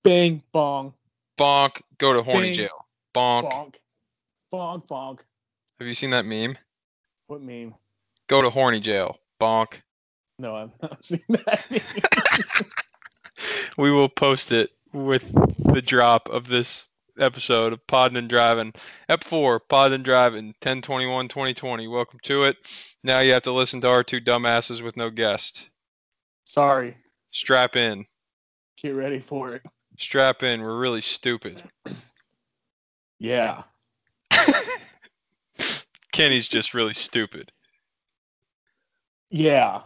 Bang, bong. Bonk, go to horny jail. Bonk. Bonk. Bonk, bonk. Have you seen that meme? What meme? Go to horny jail. Bonk. No, I've not seen that meme. We will post it with the drop of this episode of Podding and Driving. Ep 4, Podding and Driving, 10/21/2020. Welcome to it. Now you have to listen to our two dumbasses with no guest. Sorry. Strap in. Get ready for it. Strap in. We're really stupid. Yeah. Kenny's just really stupid. Yeah.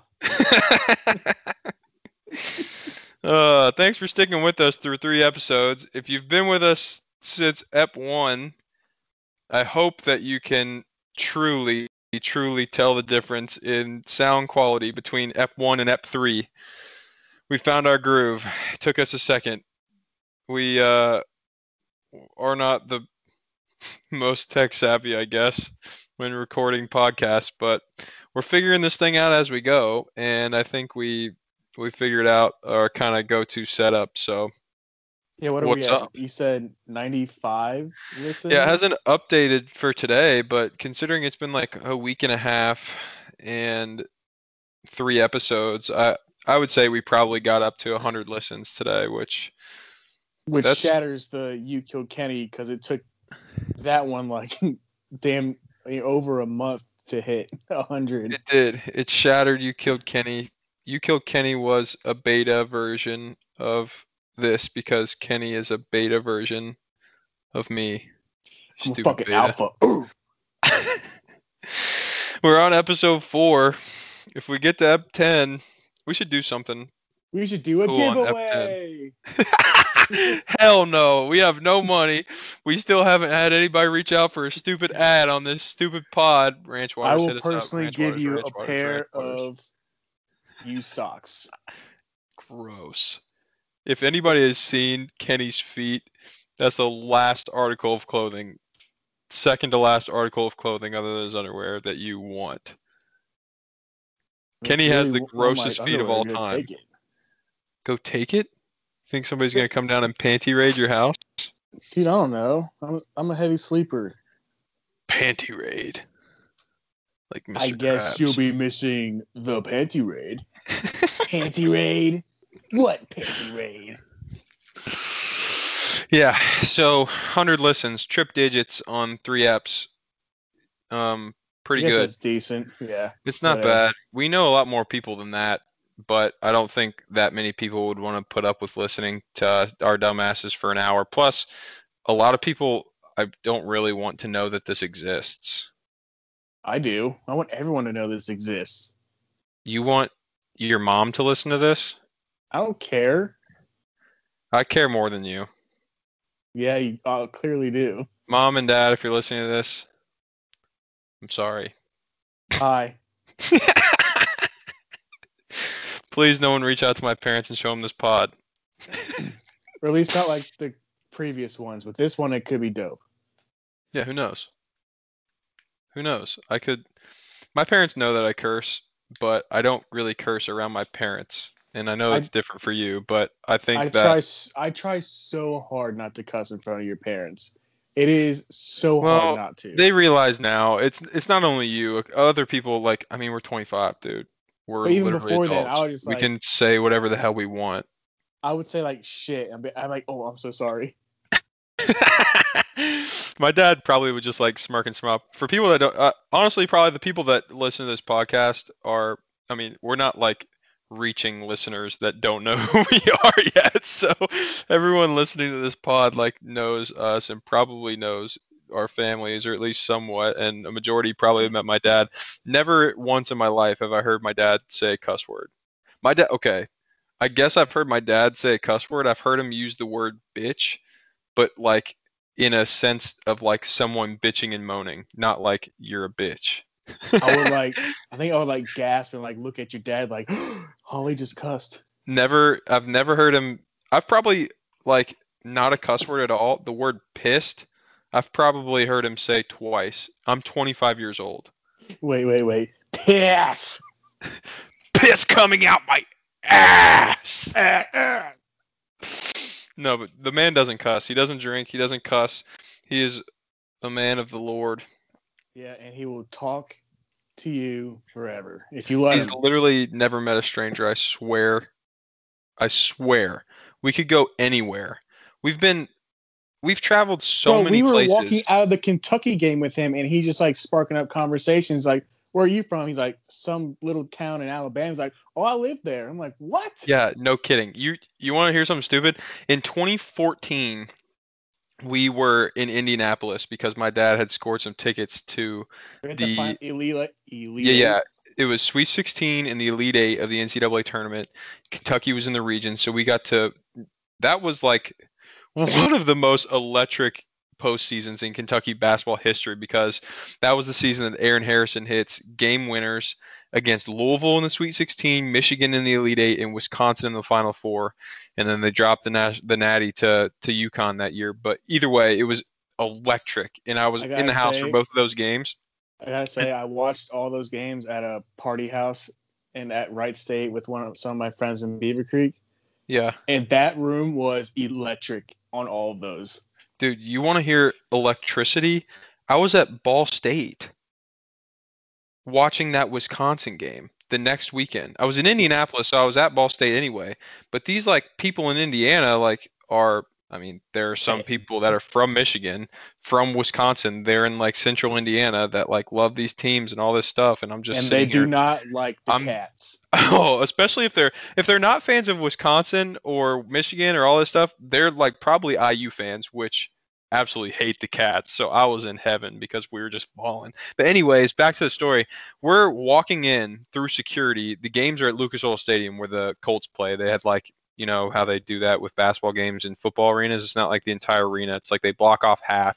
Thanks for sticking with us through 3 episodes. If you've been with us since Ep 1, I hope that you can truly tell the difference in sound quality between Ep 1 and Ep 3. We found our groove. It took us a second. We are not the most tech savvy, I guess, when recording podcasts, but we're figuring this thing out as we go, and I think we figured out our kind of go-to setup. So yeah, what's up? You said 95 listeners? Yeah, it hasn't updated for today, but considering it's been like a week and a half and 3 episodes, I would say we probably got up to 100 listens today, which shatters the You Killed Kenny, because it took that one like damn over a month to hit 100. It did. It shattered You Killed Kenny. You Killed Kenny was a beta version of this, because Kenny is a beta version of me. I'm a fucking alpha. We're on episode 4. If we get to Ep 10, we should do something. We should do a giveaway. Hell no. We have no money. We still haven't had anybody reach out for a stupid ad on this stupid pod. Ranch Waters, I will personally give you a pair of you socks. Gross. If anybody has seen Kenny's feet, that's the last article of clothing, second to last article of clothing other than his underwear, that you want. Kenny has the grossest feet of all time. Go take it? Think somebody's going to come down and panty raid your house? Dude, I don't know. I'm a heavy sleeper. Panty raid. Like Mr. I guess Krabs. You'll be missing the panty raid. Panty raid? What panty raid? Yeah, so 100 listens, trip digits on 3 apps. Pretty good. It's decent. Yeah. It's not bad. We know a lot more people than that, but I don't think that many people would want to put up with listening to our dumbasses for an hour. Plus, a lot of people, I don't really want to know that this exists. I do. I want everyone to know this exists. You want your mom to listen to this? I don't care. I care more than you. Yeah, you clearly do. Mom and dad, if you're listening to this, I'm sorry. Hi. Please, no one reach out to my parents and show them this pod. Or at least not like the previous ones. With this one, it could be dope. Yeah, who knows? Who knows? I could. My parents know that I curse, but I don't really curse around my parents. And I know it's different for you, but I think I try so hard not to cuss in front of your parents. It is so hard not to. They realize now. It's not only you. Other people, like, I mean, we're 25, dude. We're but even before adults. That, I was just like, we can say whatever the hell we want. I would say like shit. I'm like, oh, I'm so sorry. My dad probably would just like smirk and smile. For people that don't, honestly, probably the people that listen to this podcast are, I mean, we're not like reaching listeners that don't know who we are yet. So everyone listening to this pod like knows us and probably knows our families, or at least somewhat. And a majority probably have met my dad. Never once in my life have I heard my dad say a cuss word. My dad, okay. I guess I've heard my dad say a cuss word. I've heard him use the word bitch, but like in a sense of like someone bitching and moaning, not like you're a bitch. I would gasp and like look at your dad like, Holly just cussed. I've never heard him. I've probably like not a cuss word at all. The word pissed, I've probably heard him say twice, I'm 25 years old. Wait. Piss! Piss coming out my ass! No, but the man doesn't cuss. He doesn't drink. He doesn't cuss. He is a man of the Lord. Yeah, and he will talk to you forever if you let him. He's literally never met a stranger, I swear. I swear. We could go anywhere. We've traveled so many places. We were walking out of the Kentucky game with him, and he's just, like, sparking up conversations. Like, where are you from? He's like, some little town in Alabama. He's like, oh, I live there. I'm like, what? Yeah, no kidding. You want to hear something stupid? In 2014, we were in Indianapolis because my dad had scored some tickets to the Elite. Yeah. It was Sweet 16 and the Elite 8 of the NCAA tournament. Kentucky was in the region, so we got to – that was, like – one of the most electric postseasons in Kentucky basketball history, because that was the season that Aaron Harrison hits game winners against Louisville in the Sweet 16, Michigan in the Elite 8, and Wisconsin in the Final Four. And then they dropped the Natty to UConn that year. But either way, it was electric. And I was in the house for both of those games. I got to say, I watched all those games at a party house and at Wright State with some of my friends in Beaver Creek. Yeah. And that room was electric on all of those. Dude, you want to hear electricity? I was at Ball State watching that Wisconsin game the next weekend. I was in Indianapolis, so I was at Ball State anyway. But these, like, people in Indiana, like, are – I mean, there are some people that are from Michigan, from Wisconsin. They're in, like, central Indiana that, like, love these teams and all this stuff. And I'm just sitting here. And they do not like the Cats. Oh, especially if they're not fans of Wisconsin or Michigan or all this stuff, they're, like, probably IU fans, which absolutely hate the Cats. So I was in heaven because we were just balling. But anyways, back to the story. We're walking in through security. The games are at Lucas Oil Stadium where the Colts play. They had, like, you know how they do that with basketball games and football arenas. It's not like the entire arena. It's like they block off half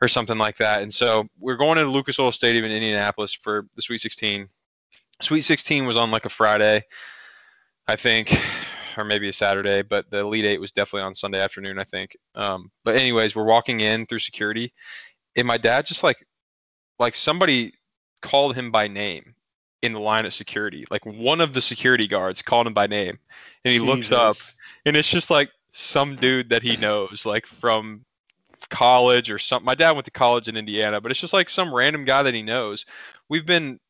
or something like that. And so we're going to Lucas Oil Stadium in Indianapolis for the Sweet 16. Sweet 16 was on like a Friday, I think, or maybe a Saturday. But the Elite Eight was definitely on Sunday afternoon, I think. But anyways, we're walking in through security. And my dad just like somebody called him by name in the line of security. Like one of the security guards called him by name, and he looks up, and it's just like some dude that he knows, like from college or something. My dad went to college in Indiana, but it's just like some random guy that he knows. We've been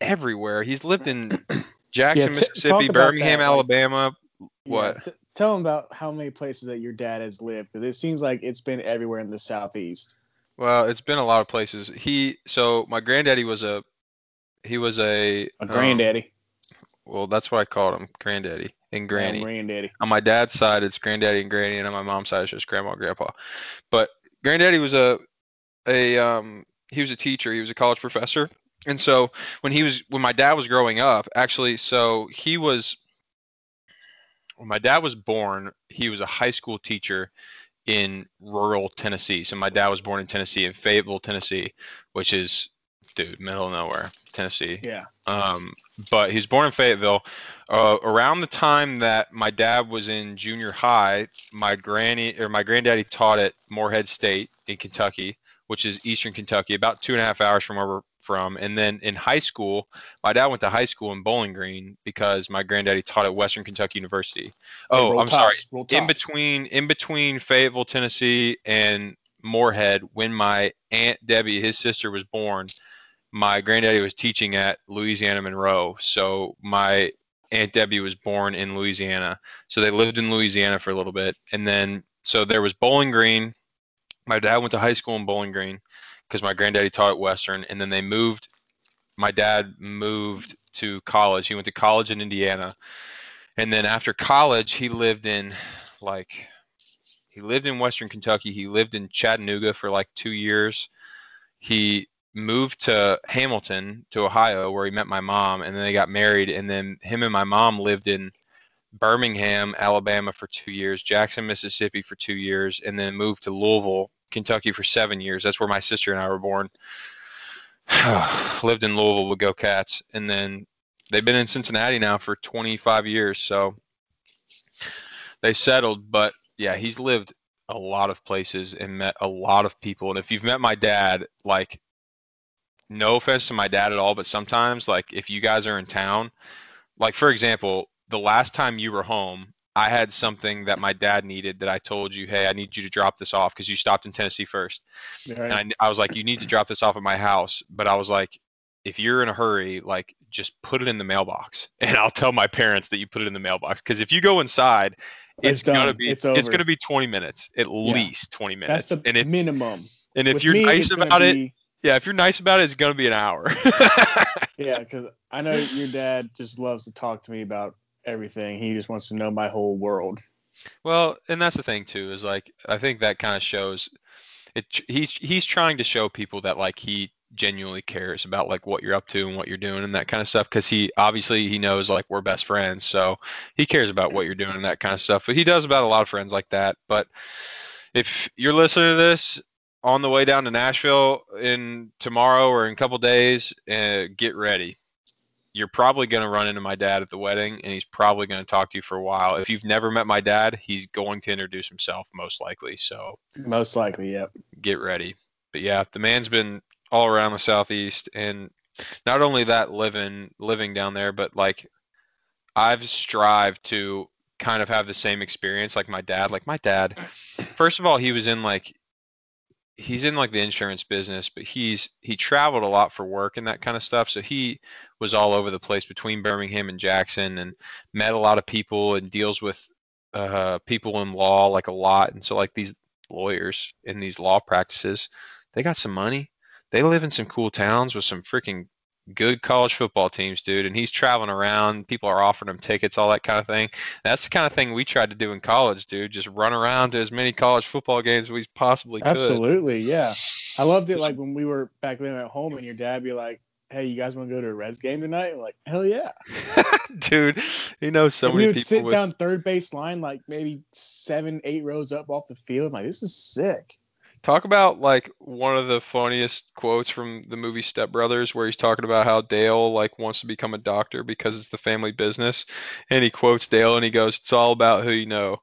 everywhere. He's lived in Jackson, Mississippi, Birmingham, Alabama. Like, what? Yeah, tell him about how many places that your dad has lived, because it seems like it's been everywhere in the Southeast. Well, it's been a lot of places. So my granddaddy was a granddaddy. Well, that's what I called him, granddaddy and granny. Yeah, granddaddy. On my dad's side, it's granddaddy and granny, and on my mom's side, it's just grandma and grandpa. But granddaddy was he was a teacher. He was a college professor, and so when my dad was growing up, actually, when my dad was born, he was a high school teacher in rural Tennessee. So my dad was born in Tennessee, in Fayetteville, Tennessee, which is, dude, middle of nowhere, Tennessee. Yeah. But he was born in Fayetteville. Around the time that my dad was in junior high, my granddaddy taught at Moorhead State in Kentucky, which is eastern Kentucky, about 2.5 hours from where we're from. And then in high school, my dad went to high school in Bowling Green because my granddaddy taught at Western Kentucky University. Oh, I'm sorry. In between Fayetteville, Tennessee, and Moorhead, when my Aunt Debbie, his sister, was born, my granddaddy was teaching at Louisiana Monroe. So my Aunt Debbie was born in Louisiana. So they lived in Louisiana for a little bit. And then, so there was Bowling Green. My dad went to high school in Bowling Green because my granddaddy taught at Western. And then my dad moved to college. He went to college in Indiana. And then after college, he lived in Western Kentucky. He lived in Chattanooga for like 2 years. He moved to Hamilton, to Ohio, where he met my mom, and then they got married, and then him and my mom lived in Birmingham, Alabama for 2 years, Jackson, Mississippi for 2 years, and then moved to Louisville, Kentucky for 7 years. That's where my sister and I were born. Lived in Louisville with Go Cats, and then they've been in Cincinnati now for 25 years, so they settled, but yeah, he's lived a lot of places and met a lot of people. And if you've met my dad, like, no offense to my dad at all, but sometimes, like, if you guys are in town, like, for example, the last time you were home, I had something that my dad needed that I told you, hey, I need you to drop this off because you stopped in Tennessee first. Right. And I was like, you need to drop this off at my house. But I was like, if you're in a hurry, like, just put it in the mailbox, and I'll tell my parents that you put it in the mailbox. Because if you go inside, it's gonna be 20 minutes at least. 20 minutes. That's the minimum. And if you're nice about it, if you're nice about it, it's gonna be an hour. Yeah, because I know your dad just loves to talk to me about everything. He just wants to know my whole world. Well, and that's the thing too, is like, I think that kind of shows it. He's trying to show people that, like, he genuinely cares about, like, what you're up to and what you're doing and that kind of stuff, because he knows, like, we're best friends, so he cares about what you're doing and that kind of stuff. But he does about a lot of friends like that. But if you're listening to this on the way down to Nashville in tomorrow or in a couple days, get ready. You're probably going to run into my dad at the wedding, and he's probably going to talk to you for a while. If you've never met my dad, he's going to introduce himself, most likely. So most likely, yep. Get ready. But yeah, the man's been all around the Southeast, and not only that, living down there, but, like, I've strived to kind of have the same experience like my dad. Like, my dad, first of all, he's in the insurance business, but he traveled a lot for work and that kind of stuff. So he was all over the place between Birmingham and Jackson, and met a lot of people, and deals with people in law, like, a lot. And so, like, these lawyers in these law practices, they got some money. They live in some cool towns with some freaking good college football teams, dude. And he's traveling around. People are offering him tickets, all that kind of thing. That's the kind of thing we tried to do in college, dude. Just run around to as many college football games as we possibly could. Absolutely, yeah. I loved it, like, when we were back then at home, and your dad be like, hey, you guys want to go to a Reds game tonight? I'm like, hell yeah. Dude, you know, so many people. We would sit down third base line, like, maybe 7-8 rows up off the field. I'm like, this is sick. Talk about, like, one of the funniest quotes from the movie Step Brothers, where he's talking about how Dale, like, wants to become a doctor because it's the family business. And he quotes Dale and he goes, it's all about who you know.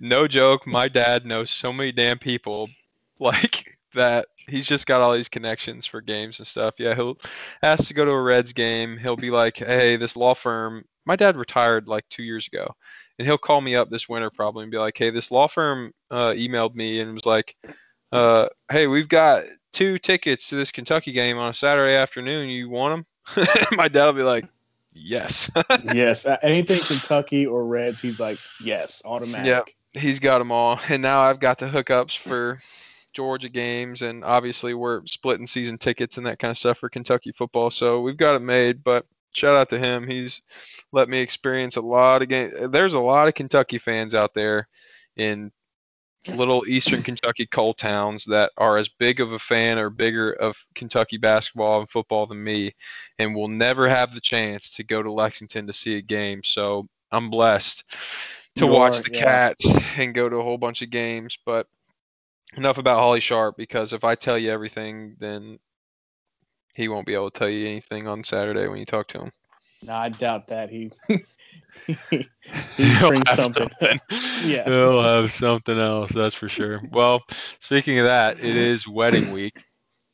No joke. My dad knows so many damn people, like, that he's just got all these connections for games and stuff. Yeah. He'll ask to go to a Reds game. He'll be like, hey, this law firm, my dad retired like 2 years ago. And he'll call me up this winter probably and be like, hey, this law firm emailed me and was like, hey, we've got 2 tickets to this Kentucky game on a Saturday afternoon. You want them? My dad will be like, yes. Yes. Anything Kentucky or Reds, he's like, yes, automatic. Yeah, he's got them all. And now I've got the hookups for Georgia games. And obviously we're splitting season tickets and that kind of stuff for Kentucky football. So we've got it made. But shout out to him. He's let me experience a lot of games. There's a lot of Kentucky fans out there in little Eastern Kentucky coal towns that are as big of a fan or bigger of Kentucky basketball and football than me, and will never have the chance to go to Lexington to see a game. So I'm blessed to watch the Cats and go to a whole bunch of games. But enough about Holly Sharp, because if I tell you everything, then he won't be able to tell you anything on Saturday when you talk to him. No, I doubt that. He brings something. Yeah. He'll have something else, that's for sure. Well, speaking of that, it is wedding week.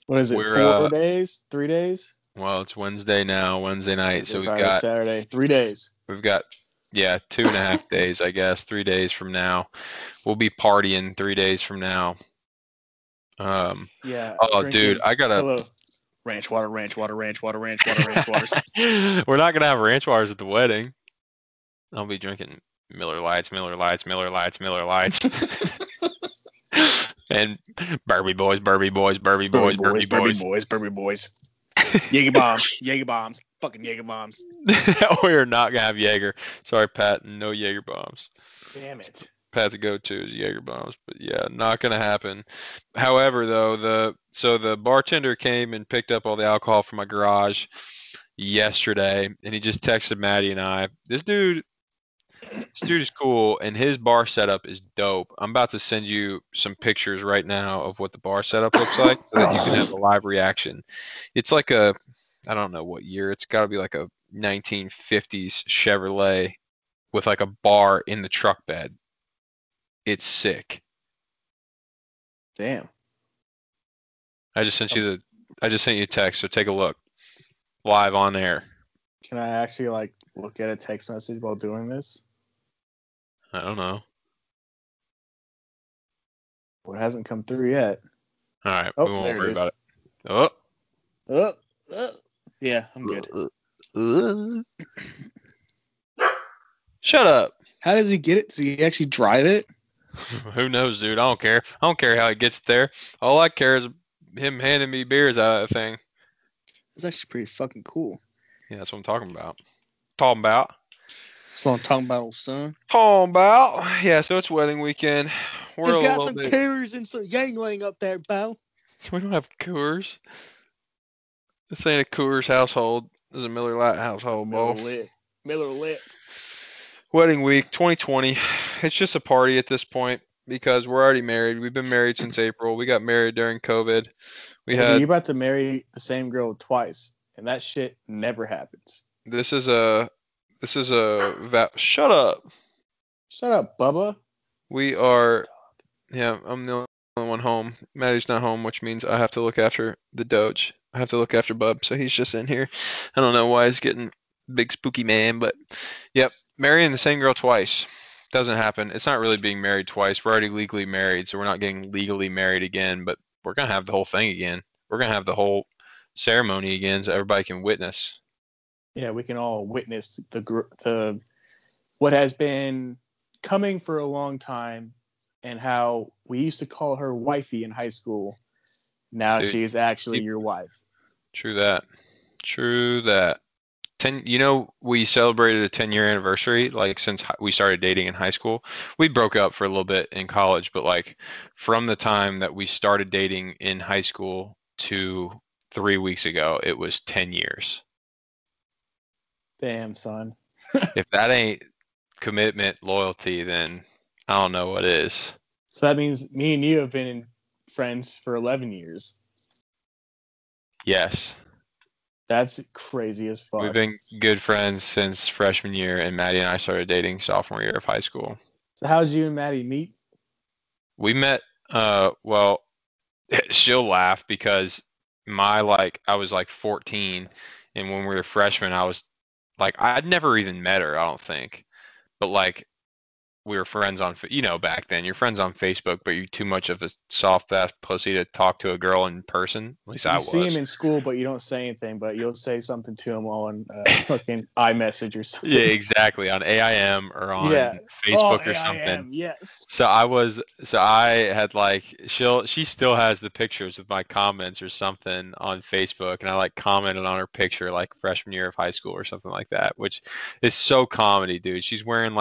What is it? We're, 4 days? 3 days? Well, it's Wednesday now, Wednesday night. So Friday, we've got Saturday. 3 days. We've got 2.5 days, I guess. 3 days from now. We'll be partying 3 days from now. Dude, I gotta ranch water, ranch water, ranch water, ranch water, ranch waters. We're not gonna have ranch waters at the wedding. I'll be drinking Miller Lights, Miller Lights, Miller Lights, Miller Lights. And Burby Boys, Burby Boys, Burby Boys, Burby Boys. Burby Boys, Burby Boys. Jaeger bombs, Jaeger bombs, fucking Jaeger bombs. We're not going to have Jaeger. Sorry, Pat, no Jaeger bombs. Damn it. Pat's go-to is Jaeger bombs, but yeah, not going to happen. However, though, the bartender came and picked up all the alcohol from my garage yesterday, and he just texted Maddie and I. This dude is cool, and his bar setup is dope. I'm about to send you some pictures right now of what the bar setup looks like so that you can have a live reaction. It's like a, I don't know what year. It's got to be like a 1950s Chevrolet with like a bar in the truck bed. It's sick. Damn. I just sent you a text, so take a look. Live on air. Can I actually look at a text message while doing this? I don't know. Well, it hasn't come through yet. All right, we won't worry about it. Yeah, I'm good. Shut up. How does he get it? Does he actually drive it? Who knows, dude? I don't care. I don't care how he gets there. All I care is him handing me beers out of that thing. It's actually pretty fucking cool. Yeah, that's what I'm talking about. That's what I'm talking about, old son. Yeah, so it's wedding weekend. He's got some coors and some Yangling up there, Bo. We don't have coors. This ain't a Coors household. This is a Miller Lite household, Bo. Miller Lite. Wedding week 2020. It's just a party at this point because we're already married. We've been married since April. We got married during COVID. You're about to marry the same girl twice, and that shit never happens. Shut up. Shut up, Bubba. Yeah, I'm the only one home. Maddie's not home, which means I have to look after the Doge. I have to look after Bub, so he's just in here. I don't know why he's getting big spooky man, but yep, marrying the same girl twice doesn't happen. It's not really being married twice. We're already legally married, so we're not getting legally married again, but we're going to have the whole thing again. We're going to have the whole ceremony again so everybody can witness. Yeah, we can all witness the what has been coming for a long time and how we used to call her wifey in high school. Now she is actually your wife. True that. True that. We celebrated a 10-year anniversary, since we started dating in high school. We broke up for a little bit in college, but, from the time that we started dating in high school to 3 weeks ago, it was 10 years. Damn, son. If that ain't commitment, loyalty, then I don't know what is. So that means me and you have been friends for 11 years. Yes. That's crazy as fuck. We've been good friends since freshman year, and Maddie and I started dating sophomore year of high school. So how did you and Maddie meet? We met, she'll laugh because I was 14, and when we were freshmen, I was I'd never even met her, I don't think. But we were friends on, back then, you're friends on Facebook, but you're too much of a soft ass pussy to talk to a girl in person. At least I was. You see him in school, but you don't say anything, but you'll say something to him on fucking iMessage or something. Yeah, exactly. On AIM or on Facebook or something. AIM, yes. She still has the pictures of my comments or something on Facebook. And I commented on her picture, freshman year of high school or something like that, which is so comedy, dude. She's wearing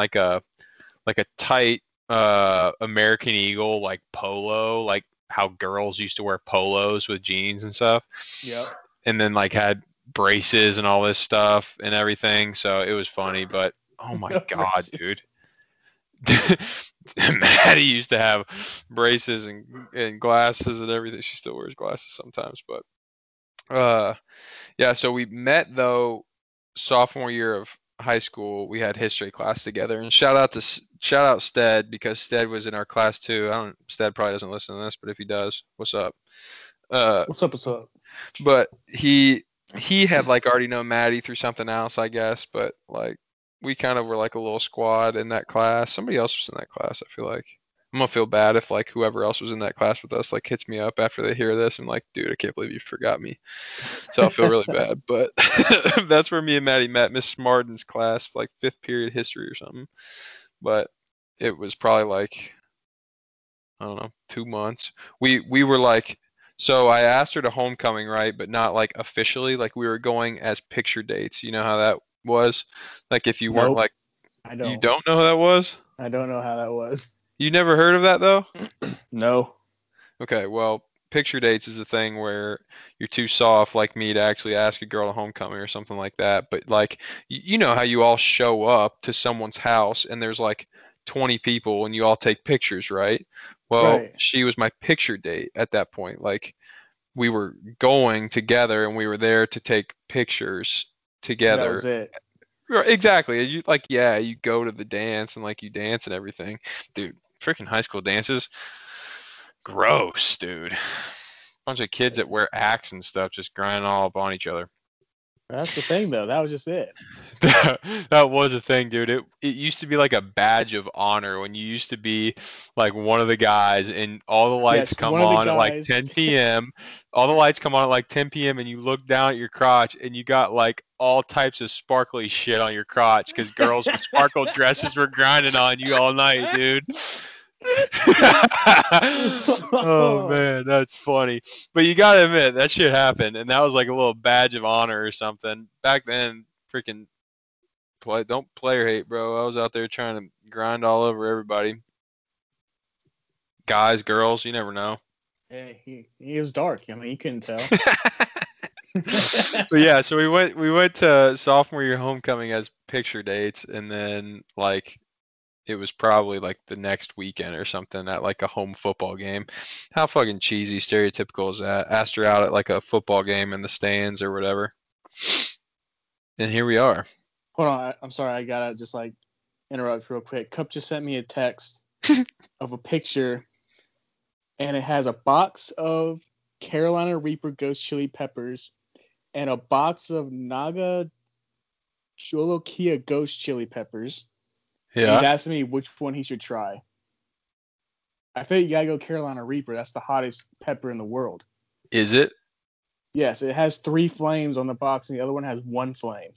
a tight American Eagle polo, how girls used to wear polos with jeans and stuff. Yeah. And then had braces and all this stuff and everything. So it was funny, but oh my God, dude. Maddie used to have braces and glasses and everything. She still wears glasses sometimes, but so we met though sophomore year of high school. We had history class together, and shout out Stead, because Stead was in our class too. Stead probably doesn't listen to this, but if he does, what's up? What's up? But he had already known Maddie through something else, I guess, but we kind of were a little squad in that class. Somebody else was in that class, I feel like. I'm gonna feel bad if whoever else was in that class with us hits me up after they hear this and dude, I can't believe you forgot me. So I'll feel really bad. But that's where me and Maddie met, Miss Marden's class, fifth period history or something. But it was probably 2 months. We were so I asked her to homecoming, right? But not officially. We were going as picture dates. You know how that was? If you weren't I don't. You don't know how that was? I don't know how that was. You never heard of that, though? No. Okay, well, picture dates is a thing where you're too soft like me to actually ask a girl to homecoming or something like that. But, you know how you all show up to someone's house and there's, 20 people and you all take pictures, right? Well, right. She was my picture date at that point. We were going together and we were there to take pictures together. That was it. Exactly. You, you go to the dance and, you dance and everything. Dude, freaking high school dances. gross, dude. Bunch of kids that wear axe and stuff just grinding all up on each other. That's the thing, though. That was just it. That was a thing, dude. It used to be like a badge of honor when you used to be like one of the guys, and all the lights come on at like 10 p.m. All the lights come on at like 10 p.m. and you look down at your crotch and you got like all types of sparkly shit on your crotch because girls with sparkle dresses were grinding on you all night, dude. Oh man, that's funny. But you gotta admit that shit happened, and that was like a little badge of honor or something back then. Freaking play, don't player hate, bro. I was out there trying to grind all over everybody, guys, girls. You never know. Yeah, he was dark. I mean, you couldn't tell. But yeah, so we went to sophomore year homecoming as picture dates, and then like. It was probably like the next weekend or something at like a home football game. How fucking cheesy, stereotypical is that? Asked her out at like a football game in the stands or whatever. And here we are. Hold on. I'm sorry. I got to just like interrupt real quick. Cup just sent me a text of a picture, and it has a box of Carolina Reaper Ghost Chili Peppers and a box of Naga Jolokia Ghost Chili Peppers. Yeah. He's asking me which one he should try. I think you gotta go Carolina Reaper. That's the hottest pepper in the world. Is it? Yes, it has 3 flames on the box, and the other one has 1 flame.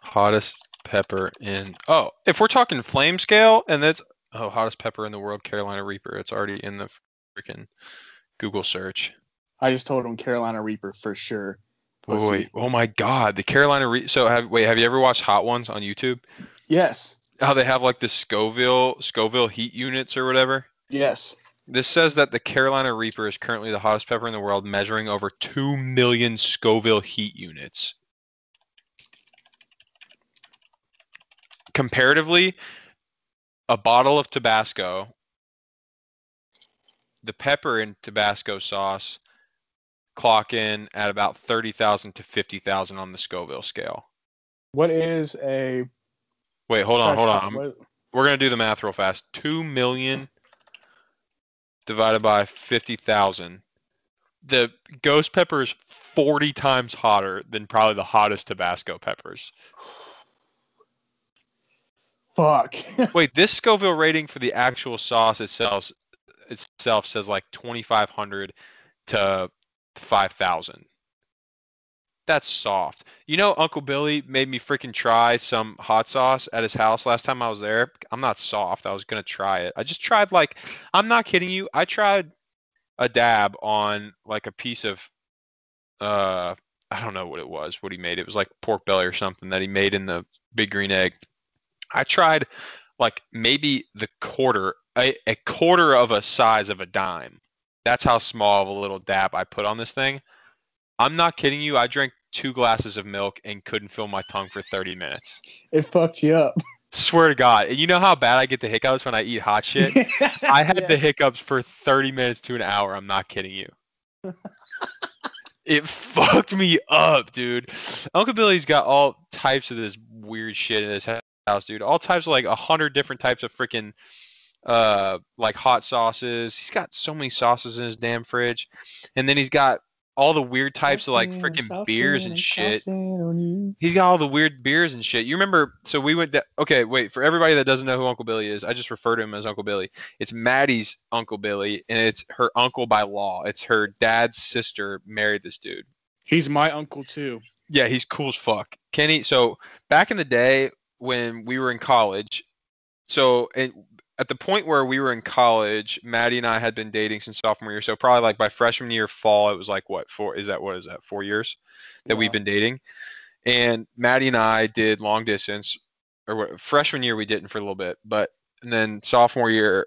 Hottest pepper in... Oh, if we're talking flame scale, and that's... Oh, hottest pepper in the world, Carolina Reaper. It's already in the freaking Google search. I just told him Carolina Reaper for sure. We'll wait. Oh, my God. The Carolina Reaper... So, have you ever watched Hot Ones on YouTube? Yes. How they have like the Scoville heat units or whatever. Yes. This says that the Carolina Reaper is currently the hottest pepper in the world, measuring over 2 million Scoville heat units. Comparatively, a bottle of Tabasco, the pepper in Tabasco sauce, clock in at about 30,000 to 50,000 on the Scoville scale. What is a... Wait, hold on. We're going to do the math real fast. 2 million divided by 50,000. The ghost pepper is 40 times hotter than probably the hottest Tabasco peppers. Fuck. Wait, this Scoville rating for the actual sauce itself says like 2,500 to 5,000. That's soft. You know, Uncle Billy made me freaking try some hot sauce at his house last time I was there. I'm not soft. I was going to try it. I just tried like, I'm not kidding you. I tried a dab on like a piece of, I don't know what it was, what he made. It was like pork belly or something that he made in the Big Green Egg. I tried like maybe a quarter of a size of a dime. That's how small of a little dab I put on this thing. I'm not kidding you. I drank 2 glasses of milk and couldn't feel my tongue for 30 minutes. It fucked you up. Swear to God. And you know how bad I get the hiccups when I eat hot shit? I had the hiccups for 30 minutes to an hour. I'm not kidding you. It fucked me up, dude. Uncle Billy's got all types of this weird shit in his house, dude. All types of like 100 different types of freaking like hot sauces. He's got so many sauces in his damn fridge. And then he's got all the weird types of like freaking beers and shit. He's got all the weird beers and shit. You remember, so we went down, okay, wait, for everybody that doesn't know who Uncle Billy is, I just refer to him as Uncle Billy. It's Maddie's Uncle Billy, and it's her uncle by law. It's her dad's sister married this dude. He's my uncle too. Yeah, he's cool as fuck. Kenny, so back in the day when we were in college, at the point where we were in college, Maddie and I had been dating since sophomore year. So probably like by freshman year fall, it was like what is that 4 years that we've been dating? And Maddie and I did long distance, or freshman year we didn't for a little bit, and then sophomore year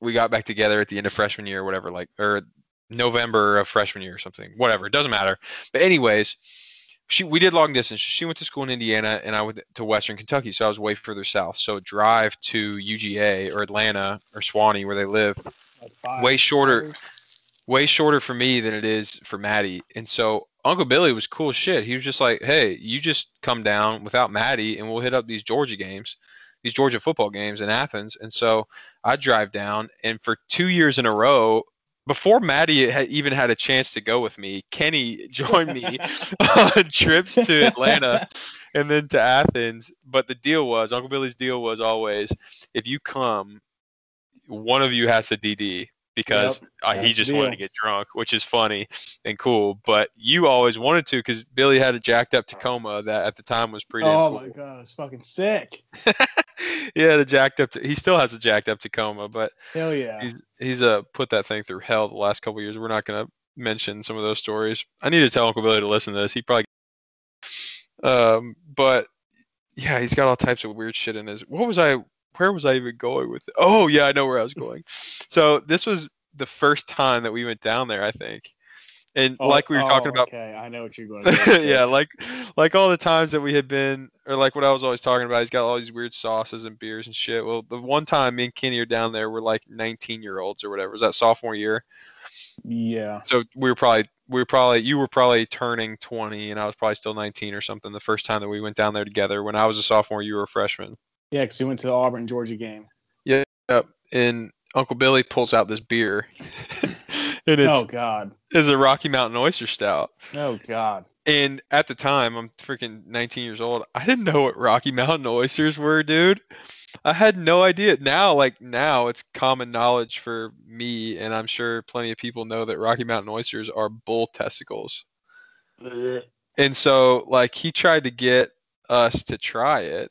we got back together at the end of freshman year, whatever, like or November of freshman year or something, whatever. It doesn't matter. But anyways, we did long distance. She went to school in Indiana, and I went to Western Kentucky, so I was way further south. So drive to UGA or Atlanta or Swanee, where they live, way shorter for me than it is for Maddie. And so Uncle Billy was cool as shit. He was just like, hey, you just come down without Maddie, and we'll hit up these Georgia games. these Georgia football games in Athens. And so I drive down, and for 2 years in a row, before Maddie had even had a chance to go with me, Kenny joined me on trips to Atlanta and then to Athens. But the deal was, Uncle Billy's deal was always, if you come, one of you has to DD, because he just wanted to get drunk, which is funny and cool. But you always wanted to, because Billy had a jacked up Tacoma that at the time was pretty cool. My God, it's fucking sick. Yeah, the jacked up. He still has a jacked up Tacoma, but hell yeah, he's put that thing through hell the last couple of years. We're not gonna mention some of those stories. I need to tell Uncle Billy to listen to this. He probably, but yeah, he's got all types of weird shit in his. Where was I even going with it? Oh yeah, I know where I was going. So this was the first time that we went down there, I think. And like we were talking about. Okay, I know what you're going to Yeah, like all the times that we had been, or like what I was always talking about, he's got all these weird sauces and beers and shit. Well, the one time me and Kenny are down there, we're like 19-year-olds or whatever. Was that sophomore year? Yeah. So you were probably turning 20, and I was probably still 19 or something the first time that we went down there together. When I was a sophomore, you were a freshman. Yeah, because we went to the Auburn, Georgia game. Yeah, and Uncle Billy pulls out this beer. And it's, oh, God. It's a Rocky Mountain Oyster Stout. Oh, God. And at the time, I'm freaking 19 years old. I didn't know what Rocky Mountain oysters were, dude. I had no idea. Now it's common knowledge for me, and I'm sure plenty of people know that Rocky Mountain oysters are bull testicles. And so, like, he tried to get us to try it.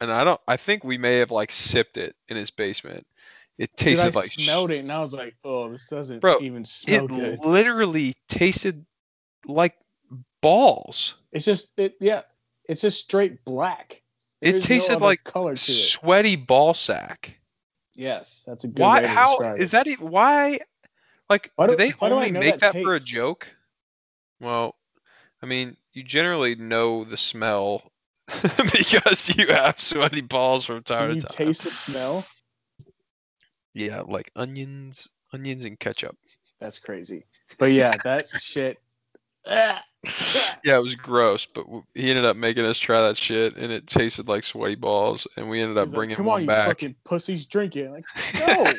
And I think we may have like sipped it in his basement. It tasted like. I smelled it and I was like, "Oh, this doesn't even smell good." It literally tasted like balls. It's just it's just straight black. It tasted like color to it. Sweaty ball sack. Yes, that's a good way to describe it. Is that even why? Like, do they only make that for a joke? Well, I mean, you generally know the smell. Because you have sweaty balls from time to time. Can you taste the smell? Yeah, like onions and ketchup. That's crazy. But yeah, that shit. Yeah, it was gross, but he ended up making us try that shit, and it tasted like sweaty balls, and we ended up bringing one back. Come on, you fucking pussies, drink it. Like, no.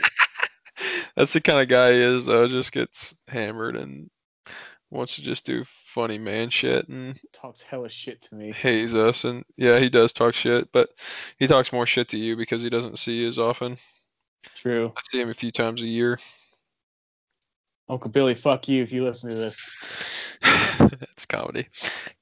That's the kind of guy he is, though. Just gets hammered and wants to just do funny man shit and talks hella shit to me. Hates us, and yeah, he does talk shit, but he talks more shit to you because he doesn't see you as often. True. I see him a few times a year. Uncle Billy, fuck you if you listen to this. It's comedy.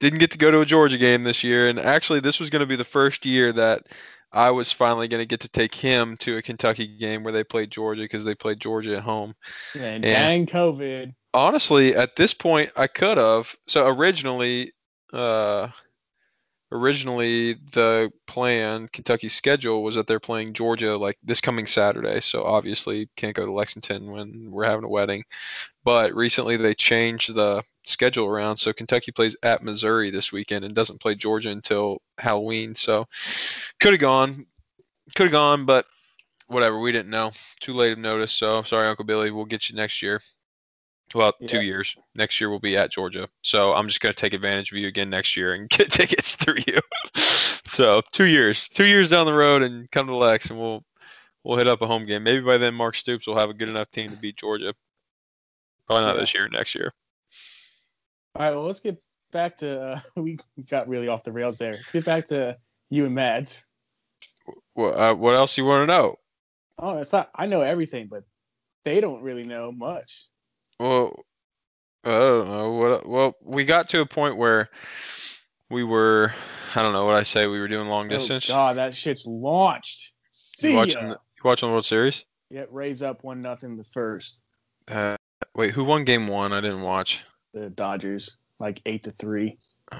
Didn't get to go to a Georgia game this year, and actually this was going to be the first year that I was finally going to get to take him to a Kentucky game where they played Georgia, because they played Georgia at home. And dang COVID. Honestly, at this point, I could have. So originally the plan, Kentucky's schedule, was that they're playing Georgia like this coming Saturday. So obviously can't go to Lexington when we're having a wedding. But recently they changed the schedule around. So Kentucky plays at Missouri this weekend and doesn't play Georgia until Halloween. So could have gone, but whatever. We didn't know. Too late of notice. So sorry, Uncle Billy. We'll get you next year. Well, yeah. 2 years. Next year we'll be at Georgia. So I'm just going to take advantage of you again next year and get tickets through you. So 2 years. 2 years down the road, and come to Lex, and we'll hit up a home game. Maybe by then Mark Stoops will have a good enough team to beat Georgia. Probably not this year, next year. All right, well, let's get back to we got really off the rails there. Let's get back to you and Mads. What else you want to know? Oh, I know everything, but they don't really know much. Well, I don't know. Well, we got to a point where we were, I don't know what I say, we were doing long distance. Oh, God, that shit's launched. See ya. You watching the World Series? Yeah, Rays up 1-0 the first. Wait, who won game one? I didn't watch. The Dodgers, like 8-3. Oh,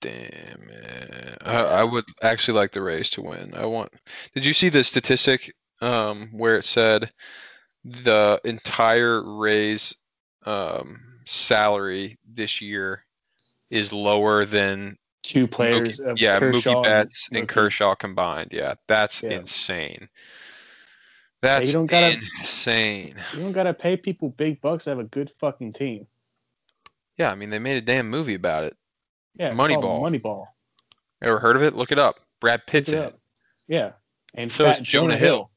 damn it. I would actually like the Rays to win. Did you see the statistic where it said the entire Rays salary this year is lower than two players? Mookie Betts and Kershaw combined. Yeah, that's insane. That's insane. You don't gotta pay people big bucks to have a good fucking team. Yeah, I mean, they made a damn movie about it. Yeah, Moneyball. Ever heard of it? Look it up. Brad Pitt's in it. Yeah. And so is Jonah Hill.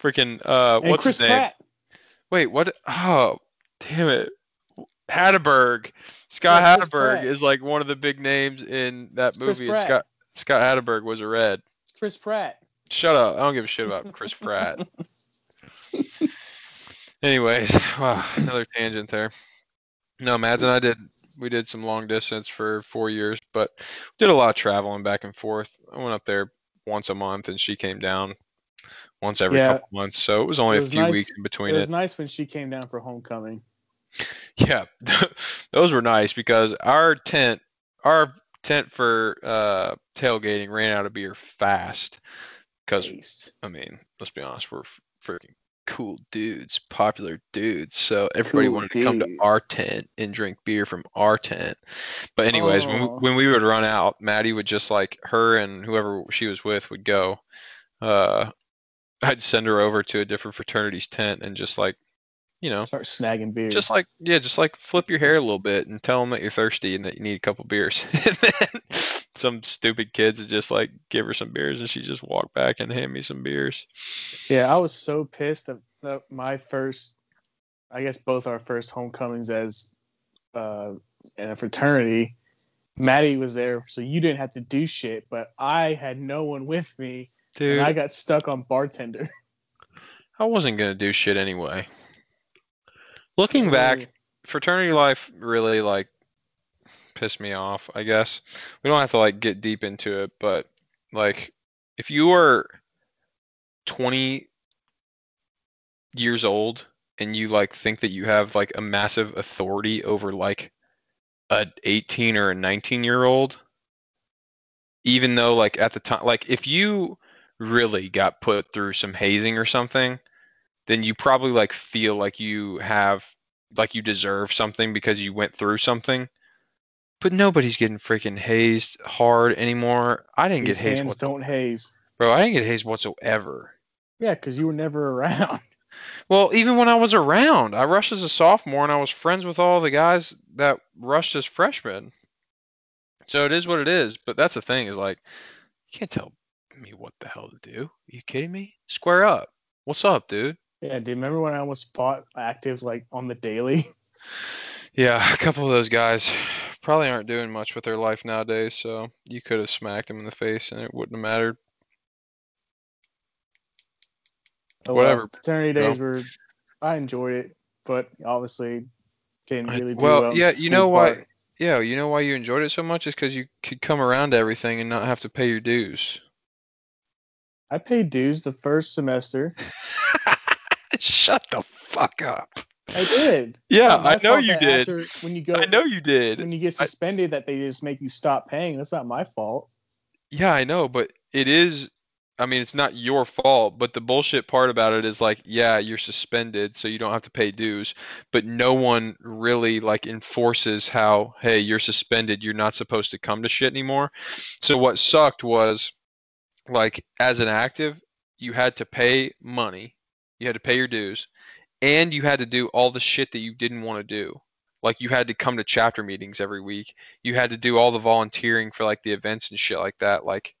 Freaking, what's his name? Pratt. Wait, what? Oh, damn it. Hatterberg. Scott Hatterberg is like one of the big names in that movie. And Scott Hatterberg was a Red. Chris Pratt. Shut up. I don't give a shit about Chris Pratt. Anyways, wow, another tangent there. No, Mads and I we did some long distance for 4 years, but did a lot of traveling back and forth. I went up there once a month and she came down once every couple months. So it was only a few weeks in between. It was nice when she came down for homecoming. Yeah. Those were nice because our tent for tailgating ran out of beer fast. Because, I mean, let's be honest, we're freaking cool dudes, popular dudes. So everybody wanted to come to our tent and drink beer from our tent. But anyways, when we would run out, Maddie would just like her and whoever she was with would go. I'd send her over to a different fraternity's tent and just like, you know, start snagging beers. Just like flip your hair a little bit and tell them that you're thirsty and that you need a couple beers. And then some stupid kids would just like give her some beers and she just walked back and hand me some beers. Yeah, I was so pissed at my first, I guess both our first homecomings as in a fraternity. Maddie was there, so you didn't have to do shit, but I had no one with me. Dude, and I got stuck on bartender. I wasn't gonna do shit anyway. Looking back, fraternity life really, like, pissed me off, I guess. We don't have to, like, get deep into it, but, like, if you were 20 years old and you, like, think that you have, like, a massive authority over, like, an 18 or a 19-year-old, even though, like, at the time, like, if you really got put through some hazing or something, then you probably like feel like you have, like you deserve something because you went through something. But nobody's getting freaking hazed hard anymore. I didn't get hazed. Hands don't haze, bro. I didn't get hazed whatsoever. Yeah, because you were never around. Well, even when I was around, I rushed as a sophomore, and I was friends with all the guys that rushed as freshmen. So it is what it is. But that's the thing is like, you can't tell me what the hell to do. Are you kidding me? Square up. What's up, dude? Yeah, dude, remember when I almost fought actives, like, on the daily? Yeah, a couple of those guys probably aren't doing much with their life nowadays, so you could have smacked them in the face and it wouldn't have mattered. Oh, whatever. Well, fraternity days I enjoyed it, but obviously didn't really do well. Well, yeah, you know why? Yeah, you know why you enjoyed it so much? Is because you could come around to everything and not have to pay your dues. I paid dues the first semester. Shut the fuck up. I did. Yeah, I know you did. I know you did. When you get suspended, that they just make you stop paying. That's not my fault. Yeah, I know, but it is. I mean, it's not your fault, but the bullshit part about it is like, yeah, you're suspended, so you don't have to pay dues, but no one really like enforces how, hey, you're suspended, you're not supposed to come to shit anymore. So what sucked was like as an active, you had to pay money. You had to pay your dues, and you had to do all the shit that you didn't want to do. Like, you had to come to chapter meetings every week. You had to do all the volunteering for, like, the events and shit like that. Like,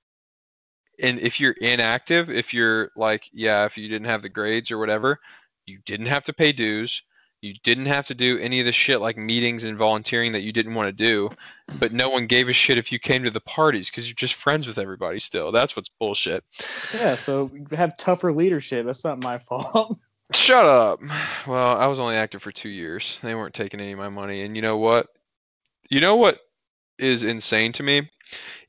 and if you're inactive, if you're, like, yeah, if you didn't have the grades or whatever, you didn't have to pay dues. You didn't have to do any of the shit, like, meetings and volunteering that you didn't want to do. But no one gave a shit if you came to the parties because you're just friends with everybody still. That's what's bullshit. Yeah, so have tougher leadership. That's not my fault. Shut up. Well, I was only active for 2 years. They weren't taking any of my money. And you know what? You know what is insane to me?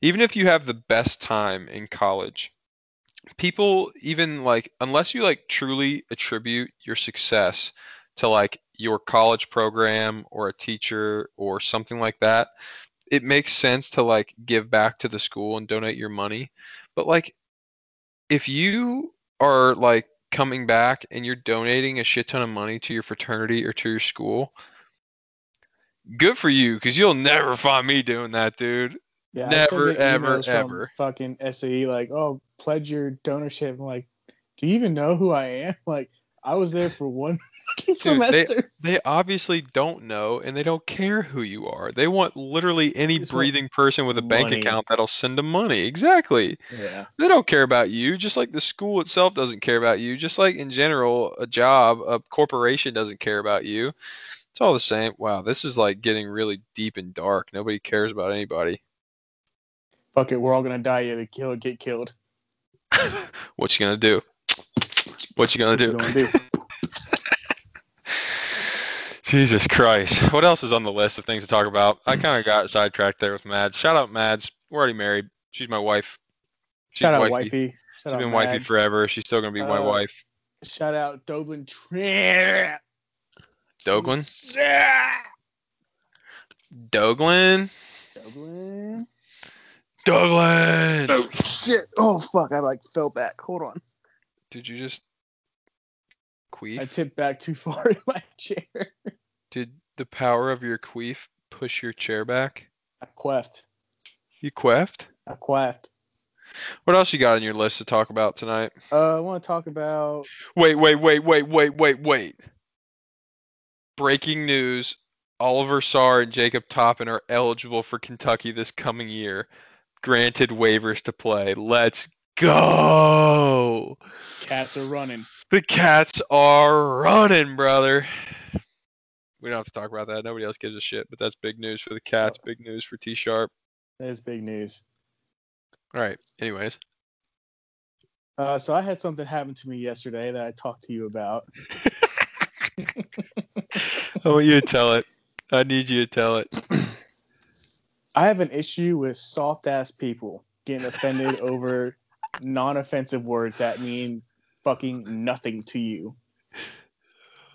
Even if you have the best time in college, people even, like, unless you, like, truly attribute your success to, like, your college program or a teacher or something like that, it makes sense to, like, give back to the school and donate your money. But, like, if you are, like, coming back and you're donating a shit ton of money to your fraternity or to your school, good for you, because you'll never find me doing that, dude. Yeah, never, ever, ever. Fucking SAE, like, oh, pledge your donorship. I'm like, do you even know who I am? Like, I was there for one semester. Dude, they obviously don't know, and they don't care who you are. They want literally any breathing person with a bank account that'll send them money. Exactly. Yeah. They don't care about you, just like the school itself doesn't care about you. Just like in general, a job, a corporation doesn't care about you. It's all the same. Wow, this is like getting really deep and dark. Nobody cares about anybody. Fuck it, we're all going to die. Either kill or get killed. What you going to do? What you gonna do? Jesus Christ! What else is on the list of things to talk about? I kind of got sidetracked there with Mads. Shout out Mads. We're already married. She's my wife. Shout out wifey. She's been wifey forever. She's still gonna be my wife. Shout out Doblin. Doblin. Oh shit! Oh fuck! I like fell back. Hold on. Did you just? Queef? I tipped back too far in my chair. Did the power of your queef push your chair back? I quaffed. You quaffed? I quaffed. What else you got on your list to talk about tonight? I want to talk about... Wait. Breaking news. Oliver Sarr and Jacob Toppin are eligible for Kentucky this coming year. Granted waivers to play. Let's go! Cats are running. The Cats are running, brother. We don't have to talk about that. Nobody else gives a shit, but that's big news for the Cats. Big news for T-Sharp. That is big news. All right. Anyways. So I had something happen to me yesterday that I talked to you about. I want you to tell it. I need you to tell it. I have an issue with soft-ass people getting offended over non-offensive words that mean... fucking nothing to you.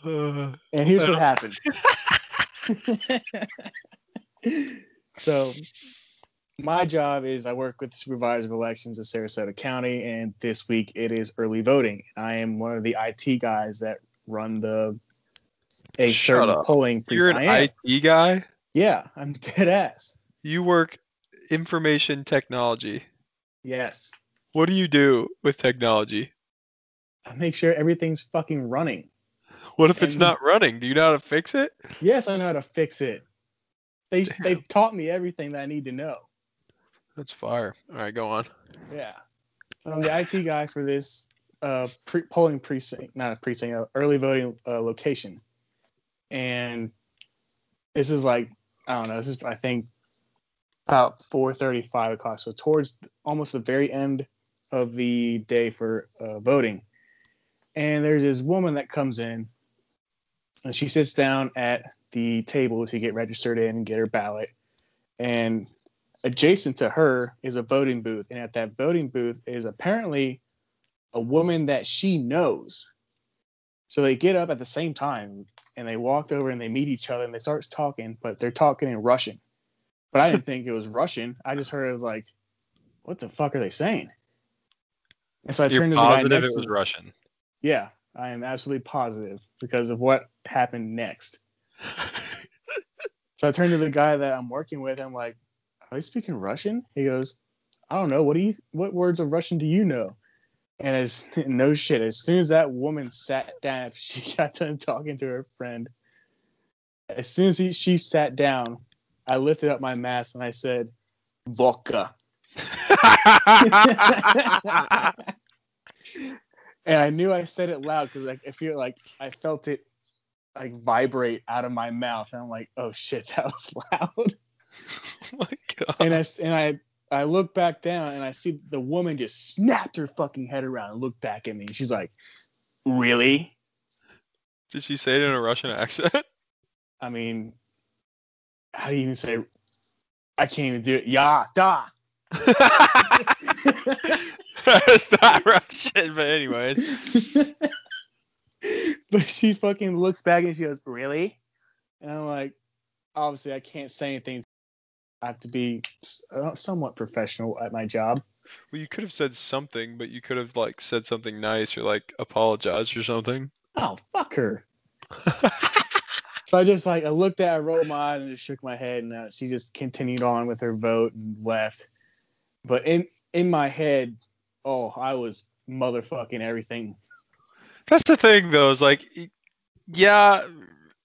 And here's what happened. So my job is I work with the supervisor of elections of Sarasota County, and this week it is early voting. I am one of the IT guys that run the a certain polling. You're an IT guy? Yeah, I'm dead ass. You work information technology. Yes. What do you do with technology? Make sure everything's fucking running. What if it's not running? Do you know how to fix it? Yes, I know how to fix it. They've taught me everything that I need to know. That's fire. All right, go on. Yeah. I'm the IT guy for this polling precinct, not a precinct, early voting location. And this is like, I don't know, this is, I think, about 4:35 o'clock. So towards almost the very end of the day for voting. And there's this woman that comes in, and she sits down at the table to get registered in and get her ballot. And adjacent to her is a voting booth. And at that voting booth is apparently a woman that she knows. So they get up at the same time, and they walked over, and they meet each other, and they start talking, but they're talking in Russian. But I didn't think it was Russian. I just heard it was like, what the fuck are they saying? And so I turned to the guy next to me. You're positive it was Russian? Yeah, I am absolutely positive because of what happened next. So I turned to the guy that I'm working with. I'm like, are you speaking Russian? He goes, I don't know. What words of Russian do you know? And no shit. As soon as that woman sat down, she got done talking to her friend. As soon as she sat down, I lifted up my mask and I said, vodka. And I knew I said it loud because like, I feel like I felt it like vibrate out of my mouth. And I'm like, oh, shit, that was loud. Oh my God. And I look back down and I see the woman just snapped her fucking head around and looked back at me. And she's like, really? Did she say it in a Russian accent? I mean, how do you even say it? I can't even do it. Ya, da. It's not Russian, but anyways. But she fucking looks back and she goes, really? And I'm like, obviously I can't say anything. I have to be somewhat professional at my job. Well, you could have said something, but you could have like said something nice or like apologized or something. Oh, fuck her. So I just like, I looked at her, rolled my eyes and just shook my head. And she just continued on with her vote and left. But in my head, oh, I was motherfucking everything. That's the thing, though. Is like, yeah,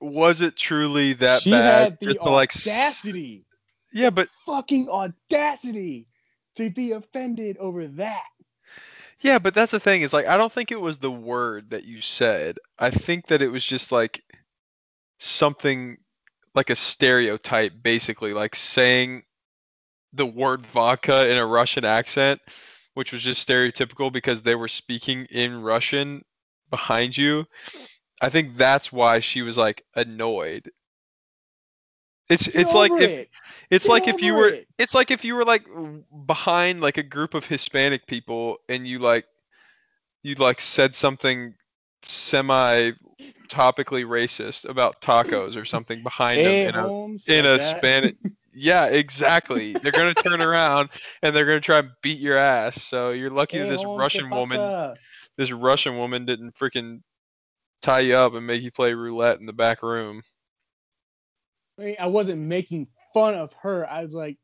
was it truly that she bad? She had the audacity. Yeah, but fucking audacity to be offended over that. Yeah, but that's the thing. Is like, I don't think it was the word that you said. I think that it was just like something like a stereotype, basically, like saying the word vodka in a Russian accent, which was just stereotypical because they were speaking in Russian behind you. I think that's why she was like annoyed. It's like if you were like behind like a group of Hispanic people and you said something semi topically racist about tacos or something behind them in a Spanish. Yeah, exactly. They're going to turn around and they're going to try and beat your ass. So you're lucky that this Russian woman didn't freaking tie you up and make you play roulette in the back room. I wasn't making fun of her. I was like,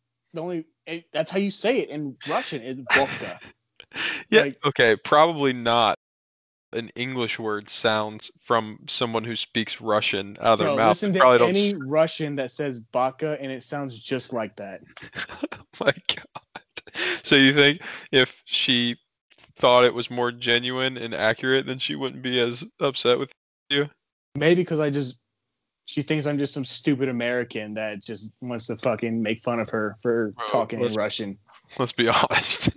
that's how you say it in Russian, is vodka. Yeah, like, okay, probably not an English word sounds from someone who speaks Russian out of their mouth. Listen to any Russian that says vodka, and it sounds just like that. Oh my God. So you think if she thought it was more genuine and accurate, then she wouldn't be as upset with you? Maybe because she thinks I'm just some stupid American that just wants to fucking make fun of her for talking in Russian. Let's be honest.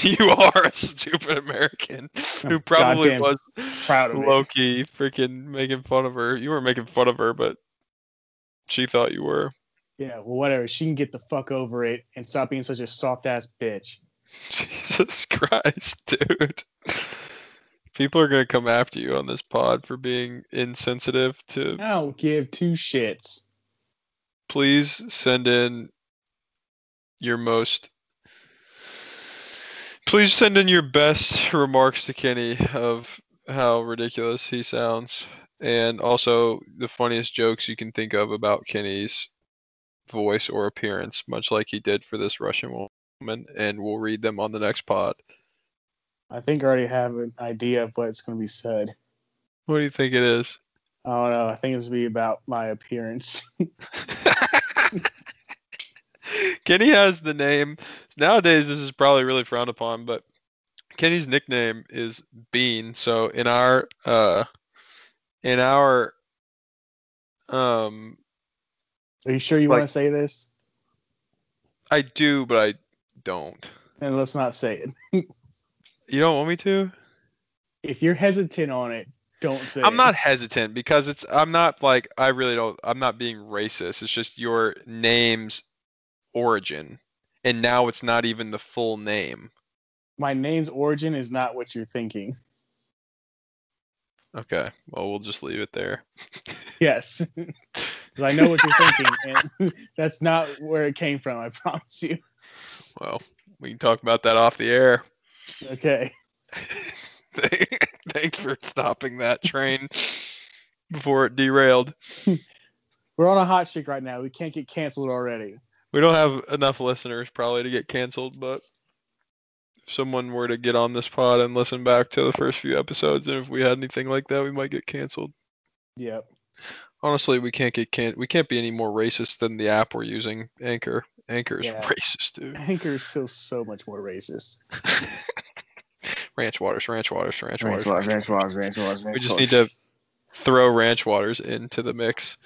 You are a stupid American who probably was proud of low-key freaking making fun of her. You were making fun of her, but she thought you were. Yeah, well, whatever. She can get the fuck over it and stop being such a soft-ass bitch. Jesus Christ, dude. People are going to come after you on this pod for being insensitive to... I don't give two shits. Please send in your most... Please send in your best remarks to Kenny of how ridiculous he sounds. And also the funniest jokes you can think of about Kenny's voice or appearance, much like he did for this Russian woman. And we'll read them on the next pod. I think I already have an idea of what's going to be said. What do you think it is? I don't know. I think it's going to be about my appearance. Kenny has the name. Nowadays, this is probably really frowned upon, but Kenny's nickname is Bean. So in our are you sure you want to say this? I do, but I don't. And let's not say it. You don't want me to? If you're hesitant on it, don't say it. I'm not hesitant because I'm not being racist. It's just your name's origin. And now it's not even the full name. My name's origin is not what you're thinking. Okay. Well, we'll just leave it there. Yes. Because I know what you're thinking. And that's not where it came from, I promise you. Well, we can talk about that off the air. Okay. Thanks for stopping that train before it derailed. We're on a hot streak right now. We can't get canceled already. We don't have enough listeners probably to get canceled, but if someone were to get on this pod and listen back to the first few episodes, and if we had anything like that, we might get canceled. Yep. Honestly, we can't get we can't be any more racist than the app we're using, Anchor. Anchor's racist, dude. Anchor's still so much more racist. Ranch waters. We just need to throw ranch waters into the mix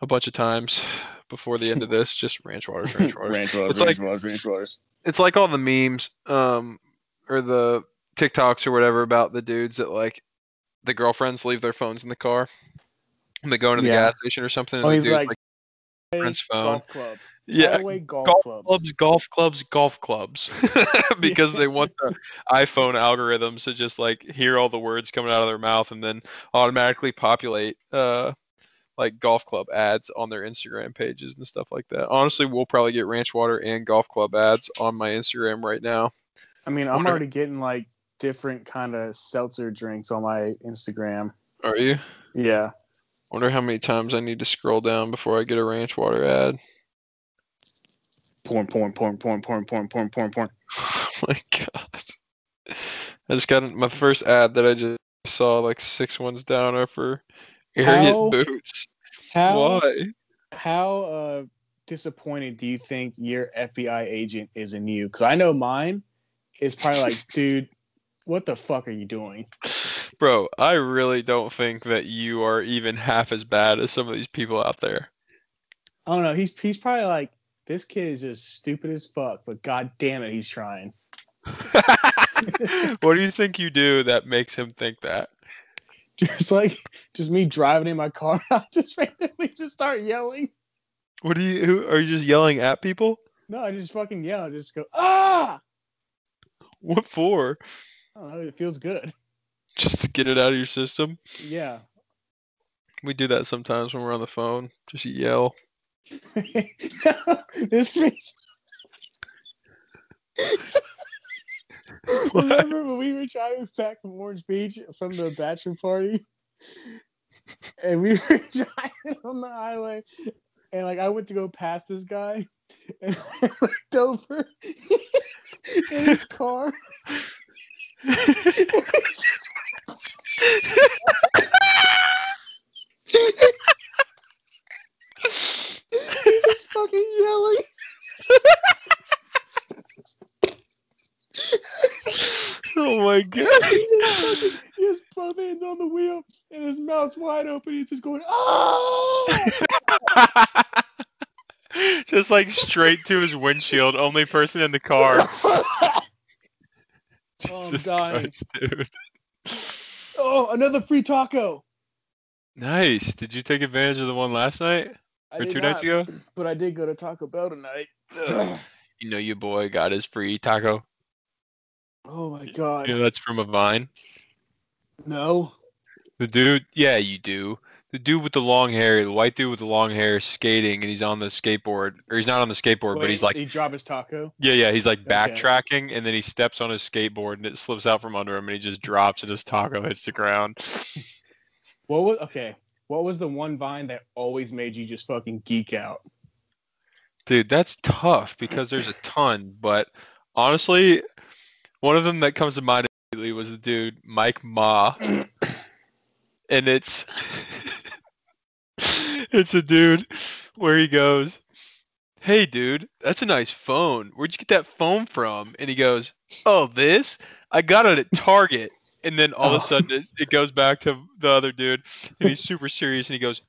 a bunch of times before the end of this. Just ranch waters. ranch waters. It's like all the memes, or the TikToks or whatever about the dudes that like the girlfriends leave their phones in the car and they go into the gas station or something. And Prince phone. Golf clubs. Yeah. Golf clubs. Because they want the iPhone algorithms to just like hear all the words coming out of their mouth and then automatically populate like golf club ads on their Instagram pages and stuff like that. Honestly, we'll probably get ranch water and golf club ads on my Instagram right now. I mean, I'm already getting like different kind of seltzer drinks on my Instagram. Are you? Yeah. Wonder how many times I need to scroll down before I get a ranch water ad. Porn. Oh my God. I just got my first ad that I just saw like 6 1s downer for arrogant boots. Why? How disappointed do you think your FBI agent is in you? Because I know mine is probably like, dude, what the fuck are you doing? Bro, I really don't think that you are even half as bad as some of these people out there. I don't know. He's probably like, this kid is just stupid as fuck, but god damn it, he's trying. What do you think you do that makes him think that? Just me driving in my car, I just randomly just start yelling. What do you? Who are you? Just yelling at people? No, I just fucking yell. I just go ah. What for? I don't know. It feels good. Just to get it out of your system. Yeah. We do that sometimes when we're on the phone. Just yell. This makes... Remember when we were driving back from Orange Beach from the bachelor party, and we were driving on the highway, and like I went to go past this guy, and I looked over in his car. He's just fucking yelling. Oh my god! He has both hands on the wheel and his mouth's wide open. He's just going, oh! Just like straight to his windshield. Only person in the car. Oh, I'm dying, Christ, dude. Oh, another free taco. Nice. Did you take advantage of the one last night? Or 2 nights ago? But I did go to Taco Bell tonight. Ugh. You know your boy got his free taco. Oh my god. You know that's from a Vine? No. The dude, yeah, you do. The dude with the long hair, the white dude with the long hair skating, and he's on the skateboard. Or he's not on the skateboard, but he's like... He dropped his taco? Yeah, he's like backtracking, okay. And then he steps on his skateboard, and it slips out from under him, and he just drops, and his taco hits the ground. What was the one Vine that always made you just fucking geek out? Dude, that's tough, because there's a ton, but honestly... One of them that comes to mind immediately was the dude, Mike Ma. And it's a dude where he goes, hey, dude, that's a nice phone. Where'd you get that phone from? And he goes, oh, this? I got it at Target. And then all of a sudden it goes back to the other dude. And he's super serious. And he goes,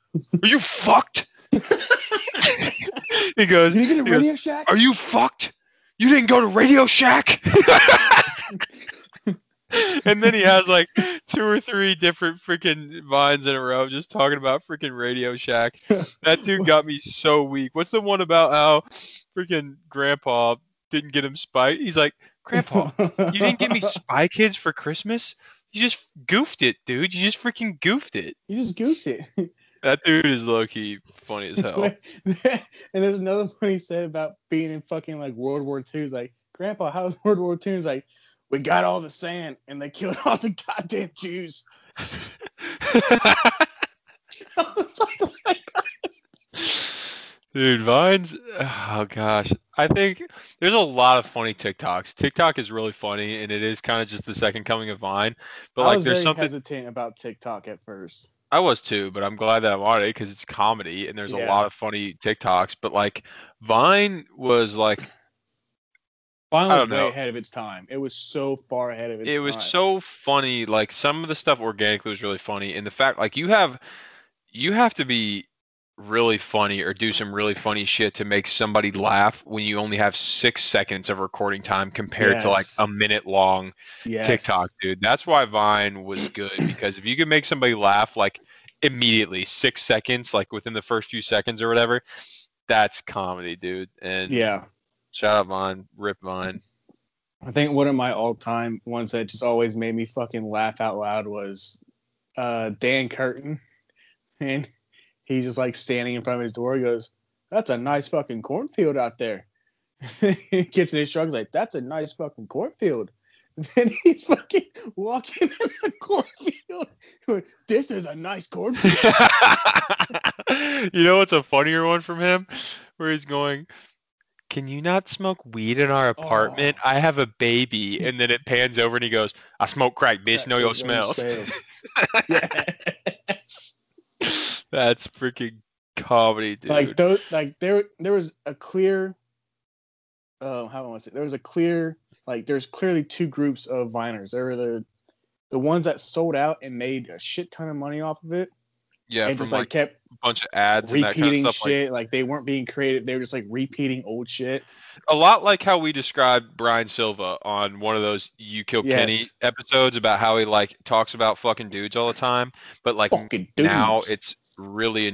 are you fucked? He goes, did you get a Radio Shack? Are you fucked? You didn't go to Radio Shack? And then he has like 2 or 3 different freaking Vines in a row just talking about freaking Radio Shack. That dude got me so weak. What's the one about how freaking Grandpa didn't get him Spy? He's like, Grandpa, you didn't get me Spy Kids for Christmas? You just goofed it, dude. You just freaking goofed it. You just goofed it. That dude is low-key funny as hell. And there's another one he said about being in fucking, like, World War II. He's like, Grandpa, how's World War II? He's like, we got all the sand, and they killed all the goddamn Jews. Dude, Vines, oh, gosh. I think there's a lot of funny TikToks. TikTok is really funny, and it is kind of just the second coming of Vine. But I was very hesitant about TikTok at first. I was too, but I'm glad that I'm on it because it's comedy and there's a lot of funny TikToks. But like Vine was like, way ahead of its time. It was so far ahead of its time. It was so funny. Like some of the stuff organically was really funny. And the fact like you have to be really funny or do some really funny shit to make somebody laugh when you only have 6 seconds of recording time compared to like a minute long TikTok, dude. That's why Vine was good because if you could make somebody laugh like immediately 6 seconds, like within the first few seconds or whatever, that's comedy, dude. And shout out Vine, rip Vine. I think one of my all time ones that just always made me fucking laugh out loud was Dan Curtin. And he's just like standing in front of his door. He goes, that's a nice fucking cornfield out there. He gets in his truck. He's like, that's a nice fucking cornfield. And then he's fucking walking in the cornfield. Going, this is a nice cornfield. You know what's a funnier one from him? Where he's going, can you not smoke weed in our apartment? Oh. I have a baby. And then it pans over and he goes, I smoke crack, bitch. Know your smells. Yes. That's freaking comedy, dude. Like those, like there was a clear, how do I want to say? There was a clear, like there's clearly two groups of Viners. There were the ones that sold out and made a shit ton of money off of it. Yeah, and just like kept a bunch of ads and that kind of stuff. Shit. Like they weren't being creative. They were just like repeating old shit. A lot like how we described Brian Silva on one of those You Killed Kenny episodes about how he like talks about fucking dudes all the time. But like now it's really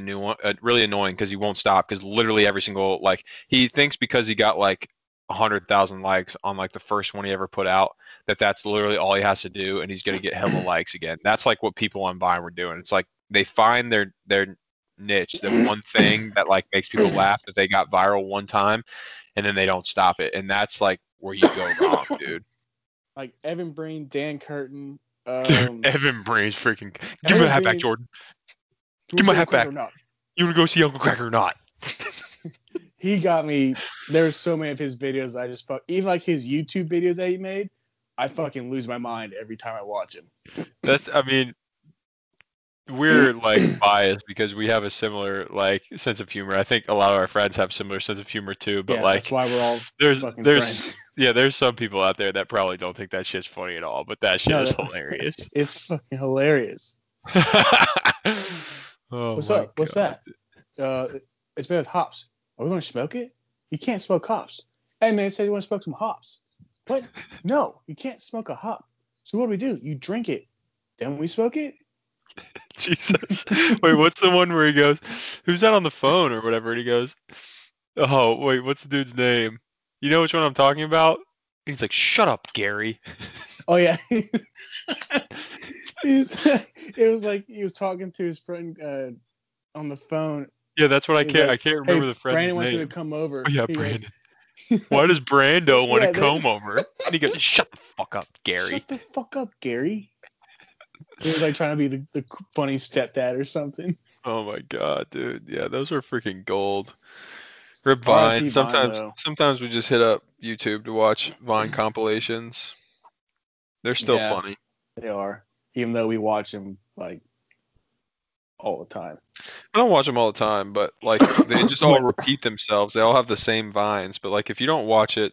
really annoying because he won't stop because literally every single like he thinks because he got like 100,000 likes on like the first one he ever put out that's literally all he has to do and he's going to get hella likes again. That's like what people on Vine were doing. It's like they find their niche, the one thing that like makes people laugh that they got viral one time, and then they don't stop it. And that's like where you go wrong, dude. Like Evan Breen, Dan Curtin. Dude, Evan Breen's freaking. Give me my hat back, Jordan. Give me my hat back. You want to go see Uncle Cracker or not? He got me. There were so many of his videos I just even like his YouTube videos that he made. I fucking lose my mind every time I watch him. We're like biased because we have a similar like sense of humor. I think a lot of our friends have similar sense of humor too, but like that's why we're all there's friends. Yeah, there's some people out there that probably don't think that shit's funny at all, but that shit is hilarious. It's fucking hilarious. What's up? God. What's that? It's made with hops. Are we gonna smoke it? You can't smoke hops. Hey man, said you want to smoke some hops. What? No, you can't smoke a hop. So what do? You drink it, then we smoke it. Jesus. Wait, what's the one where he goes, who's that on the phone or whatever? And he goes, oh, wait, what's the dude's name? You know which one I'm talking about? And he's like, shut up, Gary. Oh, yeah. It was like he was talking to his friend on the phone. Yeah, that's what I can't. Like, I can't remember the friend's name. Brandon wants you to come over. Oh, yeah, Brandon. Why does Brando want to come over? And he goes, shut the fuck up, Gary. Shut the fuck up, Gary. He was like trying to be the funny stepdad or something. Oh my god, dude! Yeah, those are freaking gold. Rip Vine. Sometimes we just hit up YouTube to watch Vine compilations. They're still funny. They are, even though we watch them like all the time. I don't watch them all the time, but like they just all repeat themselves. They all have the same vines, but like if you don't watch it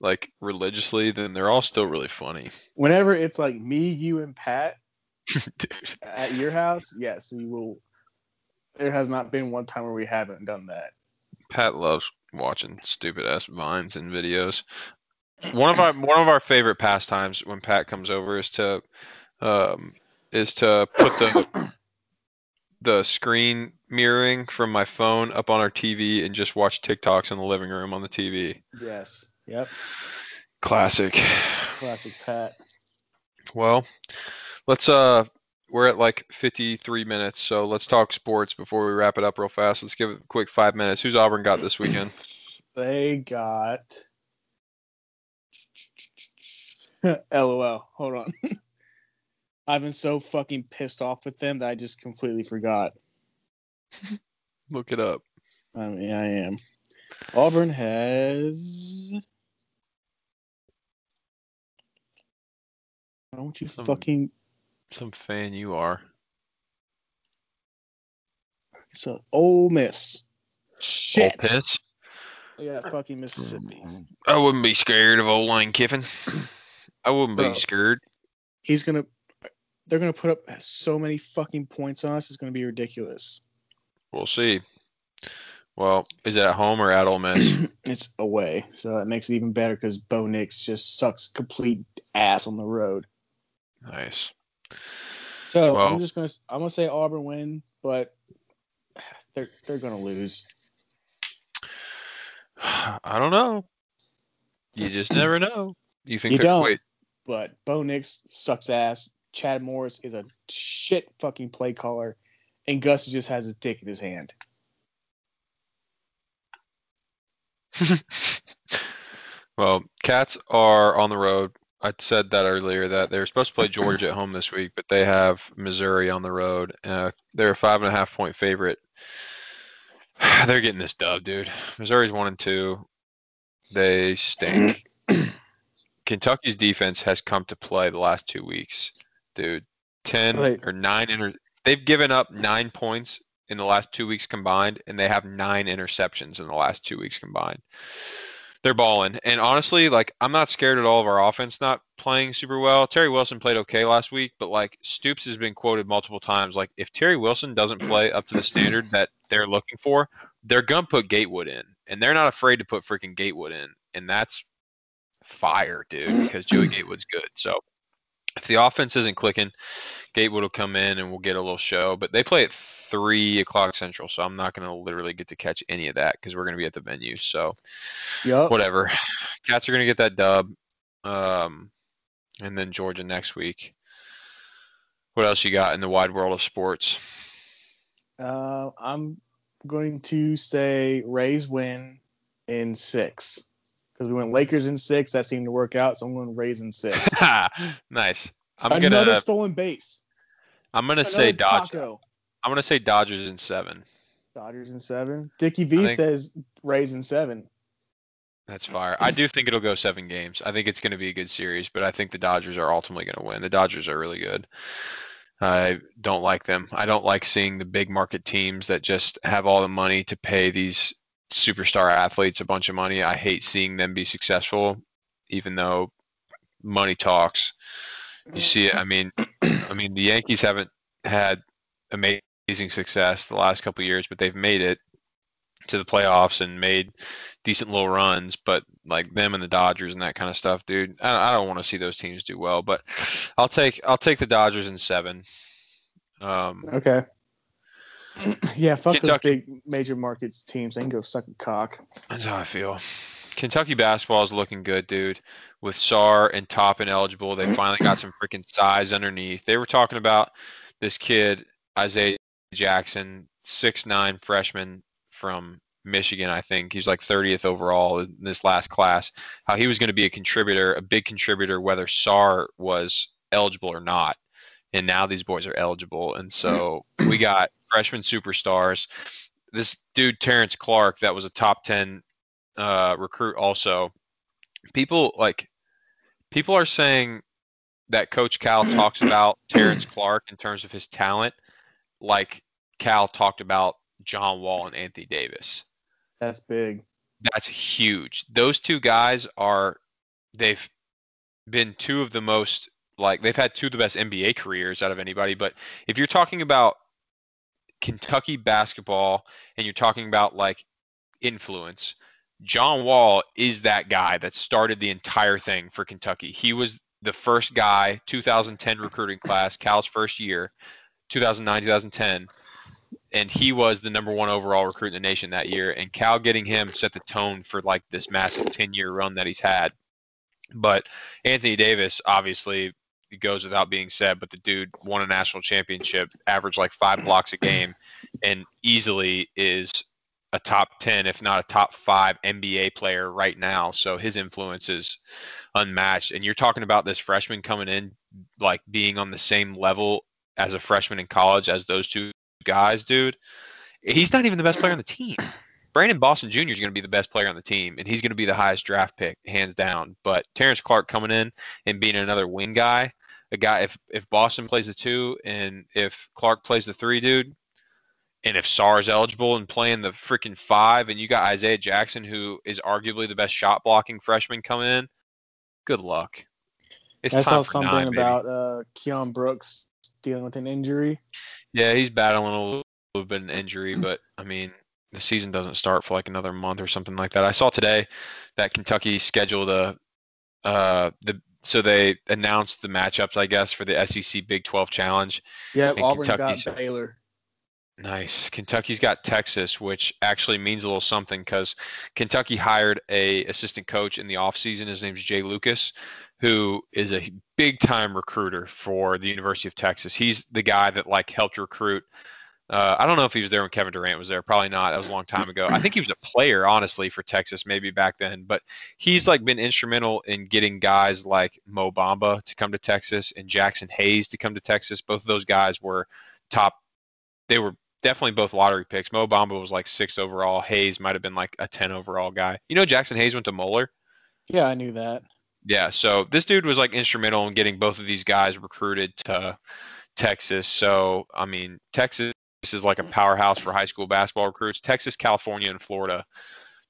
like religiously, then they're all still really funny. Whenever it's like me, you, and Pat. Dude. At your house, yes, we will. There has not been one time where we haven't done that. Pat loves watching stupid ass vines and videos. One of our favorite pastimes when Pat comes over is to put the screen mirroring from my phone up on our TV and just watch TikToks in the living room on the TV. Yes. Yep. Classic Pat. Well. Let's we're at like 53 minutes, so let's talk sports before we wrap it up real fast. Let's give it a quick 5 minutes. Who's Auburn got this weekend? They got LOL. Hold on. I've been so fucking pissed off with them that I just completely forgot. Look it up. I am. Auburn has some fan you are. So Ole Miss. Shit. Ole Piss? Yeah, fucking Mississippi. I wouldn't be scared of old Lane Kiffin. I wouldn't be scared. They're gonna put up so many fucking points on us, it's gonna be ridiculous. We'll see. Well, is it at home or at Ole Miss? It's away. So it makes it even better because Bo Nix just sucks complete ass on the road. Nice. So I'm gonna say Auburn win, but they're gonna lose. I don't know. You just never know. You think you don't? But Bo Nix sucks ass. Chad Morris is a shit fucking play caller, and Gus just has his dick in his hand. Well, Cats are on the road. I said that earlier that they were supposed to play Georgia at home this week, but they have Missouri on the road. They're a 5.5-point favorite. They're getting this dub, dude. Missouri's 1-2. They stink. Kentucky's defense has come to play the last 2 weeks, dude. 10 or 9 they've given up 9 points in the last 2 weeks combined, and they have 9 interceptions in the last 2 weeks combined. They're balling. And honestly, like, I'm not scared at all of our offense not playing super well. Terry Wilson played okay last week, but, like, Stoops has been quoted multiple times. Like, if Terry Wilson doesn't play up to the standard that they're looking for, they're going to put Gatewood in. And they're not afraid to put freaking Gatewood in. And that's fire, dude, because Joey Gatewood's good. So if the offense isn't clicking, Gatewood will come in and we'll get a little show. But they play at 3 o'clock Central, so I'm not going to literally get to catch any of that because we're going to be at the venue. So, whatever. Cats are going to get that dub. And then Georgia next week. What else you got in the wide world of sports? I'm going to say Rays win in 6. Because we went Lakers in 6. That seemed to work out. So I'm going Rays in 6. Nice. Another stolen base. I'm going to say Dodgers. I'm going to say Dodgers in 7. Dodgers in 7. Dickie V says Rays in 7. That's fire. I do think it'll go 7 games. I think it's going to be a good series, but I think the Dodgers are ultimately going to win. The Dodgers are really good. I don't like them. I don't like seeing the big market teams that just have all the money to pay these superstar athletes a bunch of money. I hate seeing them be successful, even though money talks. You see it. I mean, the Yankees haven't had amazing success the last couple of years, but they've made it to the playoffs and made decent little runs. But like them and the Dodgers and that kind of stuff, dude, I don't want to see those teams do well. But I'll take the Dodgers in 7. Okay. Yeah, fuck Kentucky. Those big major markets teams. They can go suck a cock. That's how I feel. Kentucky basketball is looking good, dude. With Sarr and Toppin eligible, they finally got some freaking size underneath. They were talking about this kid, Isaiah Jackson, 6'9" freshman from Michigan, I think. He's like 30th overall in this last class. How he was going to be a big contributor, whether Sarr was eligible or not. And now these boys are eligible. And so we got freshman superstars. This dude, Terrence Clark, that was a top 10 recruit also. People are saying that Coach Cal talks about Terrence Clark in terms of his talent like Cal talked about John Wall and Anthony Davis. That's big. That's huge. Those two guys they've been two of the most – like, they've had two of the best NBA careers out of anybody. But if you're talking about Kentucky basketball and you're talking about, like, influence, John Wall is that guy that started the entire thing for Kentucky. He was the first guy, 2010 recruiting class, Cal's first year, 2009, 2010. And he was the number 1 overall recruit in the nation that year. And Cal getting him set the tone for, like, this massive 10-year run that he's had. But Anthony Davis, obviously, it goes without being said, but the dude won a national championship, averaged like 5 blocks a game, and easily is a top 10, if not a top 5 NBA player right now. So his influence is unmatched. And you're talking about this freshman coming in, like being on the same level as a freshman in college as those two guys, dude. He's not even the best player on the team. Brandon Boston Jr. is going to be the best player on the team, and he's going to be the highest draft pick, hands down. But Terrence Clark coming in and being another wing guy, a guy, if Boston plays the 2 and if Clark plays the 3, dude, and if Sarr is eligible and playing the freaking 5, and you got Isaiah Jackson, who is arguably the best shot-blocking freshman coming in, good luck. I saw something about Keon Brooks dealing with an injury. Yeah, he's battling a little bit of an injury, but, I mean – the season doesn't start for like another month or something like that. I saw today that Kentucky scheduled so they announced the matchups, I guess, for the SEC Big 12 Challenge. Yeah, Auburn's got Baylor. Nice. Kentucky's got Texas, which actually means a little something because Kentucky hired a assistant coach in the offseason. His name's Jay Lucas, who is a big-time recruiter for the University of Texas. He's the guy that like helped recruit I don't know if he was there when Kevin Durant was there. Probably not. That was a long time ago. I think he was a player, honestly, for Texas maybe back then. But he's like been instrumental in getting guys like Mo Bamba to come to Texas and Jackson Hayes to come to Texas. Both of those guys were top – they were definitely both lottery picks. Mo Bamba was like 6 overall. Hayes might have been like a 10 overall guy. You know Jackson Hayes went to Moeller? Yeah, I knew that. Yeah, so this dude was like instrumental in getting both of these guys recruited to Texas. So, I mean, Texas is like a powerhouse for high school basketball recruits. Texas, California, and Florida,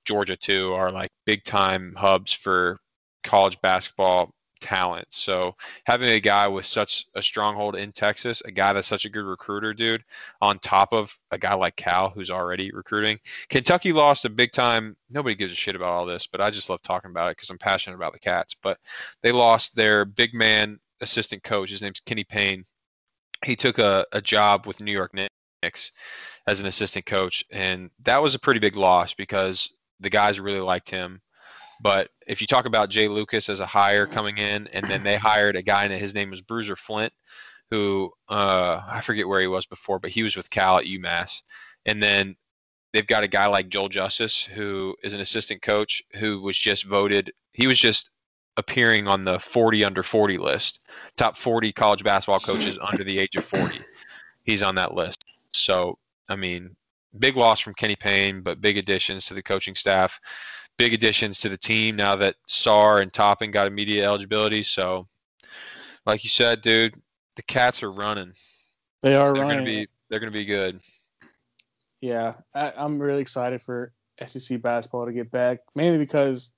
Georgia too, are like big-time hubs for college basketball talent. So having a guy with such a stronghold in Texas, a guy that's such a good recruiter, dude, on top of a guy like Cal who's already recruiting. Kentucky lost a big time. Nobody gives a shit about all this, but I just love talking about it because I'm passionate about the Cats. But they lost their big man assistant coach. His name's Kenny Payne. He took a job with New York Knicks as an assistant coach, and that was a pretty big loss because the guys really liked him. But if you talk about Jay Lucas as a hire coming in, and then they hired a guy, and his name was Bruiser Flint, who I forget where he was before, but he was with Cal at UMass. And then they've got a guy like Joel Justice, who is an assistant coach, who was just voted. He was just appearing on the 40 under 40 list, top 40 college basketball coaches under the age of 40. He's on that list. So, I mean, big loss from Kenny Payne, but big additions to the coaching staff. Big additions to the team now that Saar and Toppin got immediate eligibility. So, like you said, dude, the Cats are running. They're running. They're going to be good. Yeah, I'm really excited for SEC basketball to get back, mainly because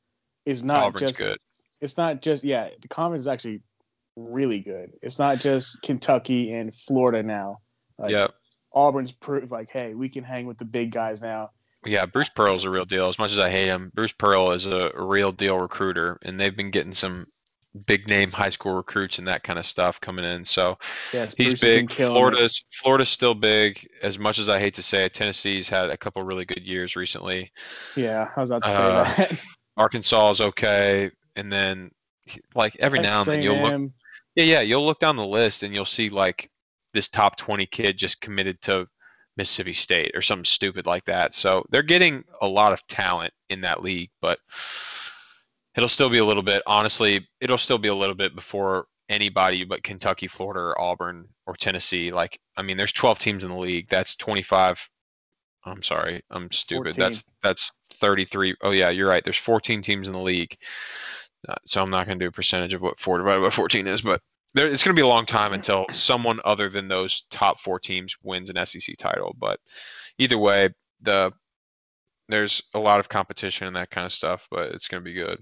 it's not Auburn's just good. It's not just the conference is actually really good. It's not just Kentucky and Florida now. Like, yeah, Auburn's proved like, hey, we can hang with the big guys now. Yeah, Bruce Pearl's a real deal. As much as I hate him, Bruce Pearl is a real deal recruiter, and they've been getting some big-name high school recruits and that kind of stuff coming in. So yes, he's big. Florida's still big. As much as I hate to say it, Tennessee's had a couple really good years recently. Yeah, I was about to say that. Arkansas is okay, and then like every now and then you'll look down the list and you'll see like this top 20 kid just committed to Mississippi State or something stupid like that. So they're getting a lot of talent in that league, but it'll still be a little bit, honestly, it'll still be a little bit before anybody but Kentucky, Florida, or Auburn, or Tennessee. Like, I mean, there's 12 teams in the league. That's 25. I'm sorry. I'm stupid. 14. That's 33. Oh yeah, you're right. There's 14 teams in the league. So I'm not going to do a percentage of what 4 divided by 14 is, but it's going to be a long time until someone other than those top 4 teams wins an SEC title. But either way, there's a lot of competition and that kind of stuff, but it's going to be good.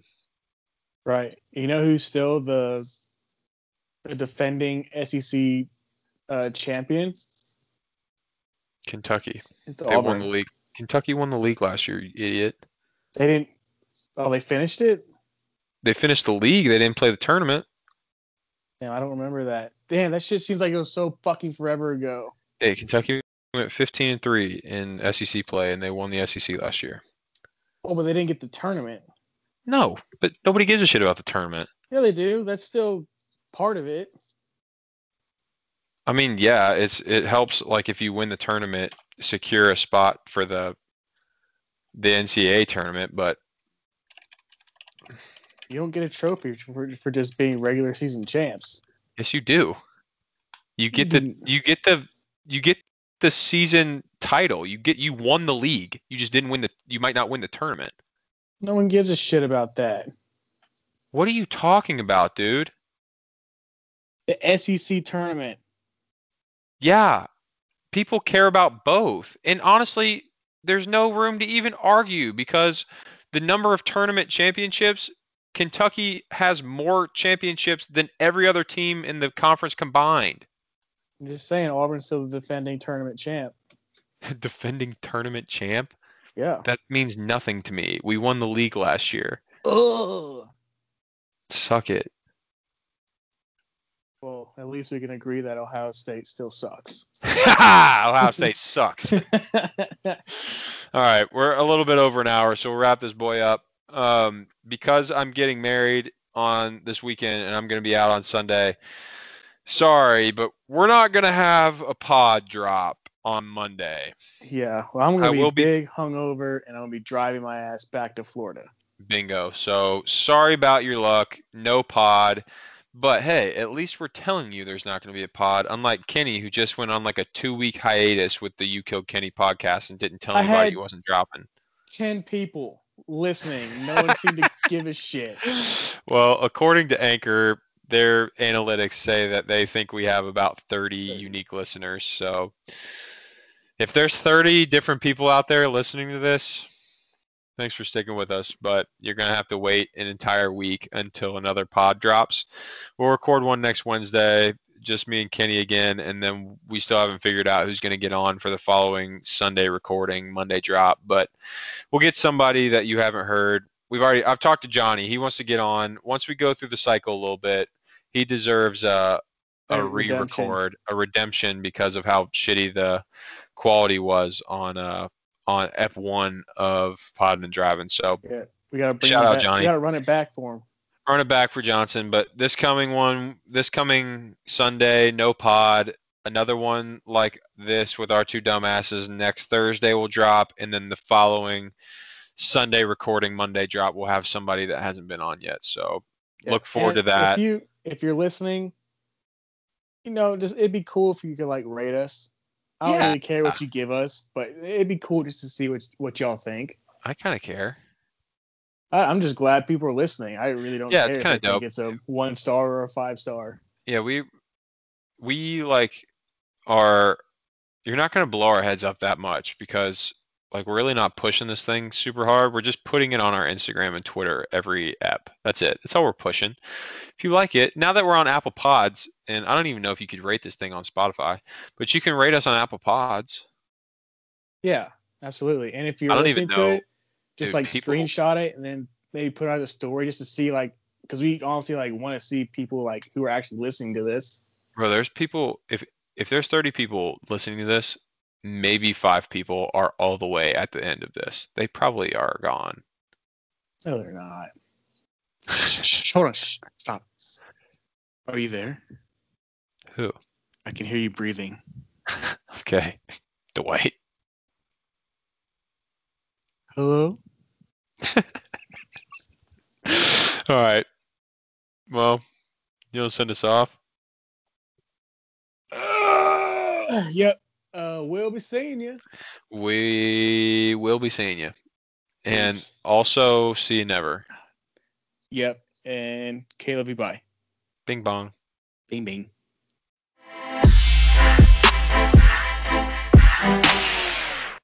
Right. You know who's still the defending SEC champion? Kentucky. They won the league. Kentucky won the league last year, you idiot. They didn't – oh, they finished it? They finished the league. They didn't play the tournament. Damn, I don't remember that. Damn, that shit seems like it was so fucking forever ago. Hey, Kentucky went 15-3 in SEC play, and they won the SEC last year. Oh, but they didn't get the tournament. No, but nobody gives a shit about the tournament. Yeah, they do. That's still part of it. I mean, yeah, it helps. Like if you win the tournament, secure a spot for the NCAA tournament, but. You don't get a trophy for just being regular season champs. Yes, you do. You get the season title. You won the league. You just didn't win you might not win the tournament. No one gives a shit about that. What are you talking about, dude? The SEC tournament. Yeah. People care about both. And honestly, there's no room to even argue because the number of tournament championships, Kentucky has more championships than every other team in the conference combined. I'm just saying, Auburn's still the defending tournament champ. Defending tournament champ? Yeah. That means nothing to me. We won the league last year. Ugh. Suck it. Well, at least we can agree that Ohio State still sucks. Ohio State sucks. All right, we're a little bit over an hour, so we'll wrap this boy up. Because I'm getting married on this weekend and I'm going to be out on Sunday. Sorry, but we're not going to have a pod drop on Monday. Yeah. Well, I'm going to be big hungover and I'm going to be driving my ass back to Florida. Bingo. So sorry about your luck. No pod, But hey, at least we're telling you there's not going to be a pod, unlike Kenny, who just went on like a 2-week hiatus with the You Killed Kenny podcast and didn't tell anybody he wasn't dropping. 10 people listening. No one seemed to give a shit. Well, according to Anchor, their analytics say that they think we have about 30 unique listeners. So if there's 30 different people out there listening to this, thanks for sticking with us, but you're going to have to wait an entire week until another pod drops. We'll record one next Wednesday, just me and Kenny again, and then we still haven't figured out who's going to get on for the following Sunday recording, Monday drop, but we'll get somebody that you haven't heard. I've talked to Johnny. He wants to get on. Once we go through the cycle a little bit, he deserves a re-record, a redemption because of how shitty the quality was on F1 of Podding and Driving. So yeah, we gotta shout out Johnny. We got to run it back for him. Run it back for Johnson. But this coming Sunday, no pod. Another one like this with our two dumbasses next Thursday will drop. And then the following Sunday recording, Monday drop, we'll have somebody that hasn't been on yet. So yeah, look forward to that. If you're listening, you know, just it'd be cool if you could like rate us. I don't really care what you give us, but it'd be cool just to see what y'all think. I kind of care. I'm just glad people are listening. I really don't care. It's kind of dope. It's a 1-star or a 5-star. Yeah, we like are. You're not going to blow our heads up that much because like we're really not pushing this thing super hard. We're just putting it on our Instagram and Twitter every app. That's it. That's all we're pushing. If you like it, now that we're on Apple Pods, and I don't even know if you could rate this thing on Spotify, but you can rate us on Apple Pods. Yeah, absolutely. And if you're listening to it, just screenshot it and then maybe put out a story just to see, like, because we honestly like want to see people like who are actually listening to this. Bro, there's people. If there's 30 people listening to this, maybe 5 people are all the way at the end of this. They probably are gone. No, they're not. Hold on. Stop. Are you there? Who? I can hear you breathing. Okay. Dwight. Hello? All right. Well, you'll send us off? Yep. We'll be seeing you. We will be seeing you. And yes. Also, see you never. Yep. And Caleb, bye. Bing bong. Bing bing.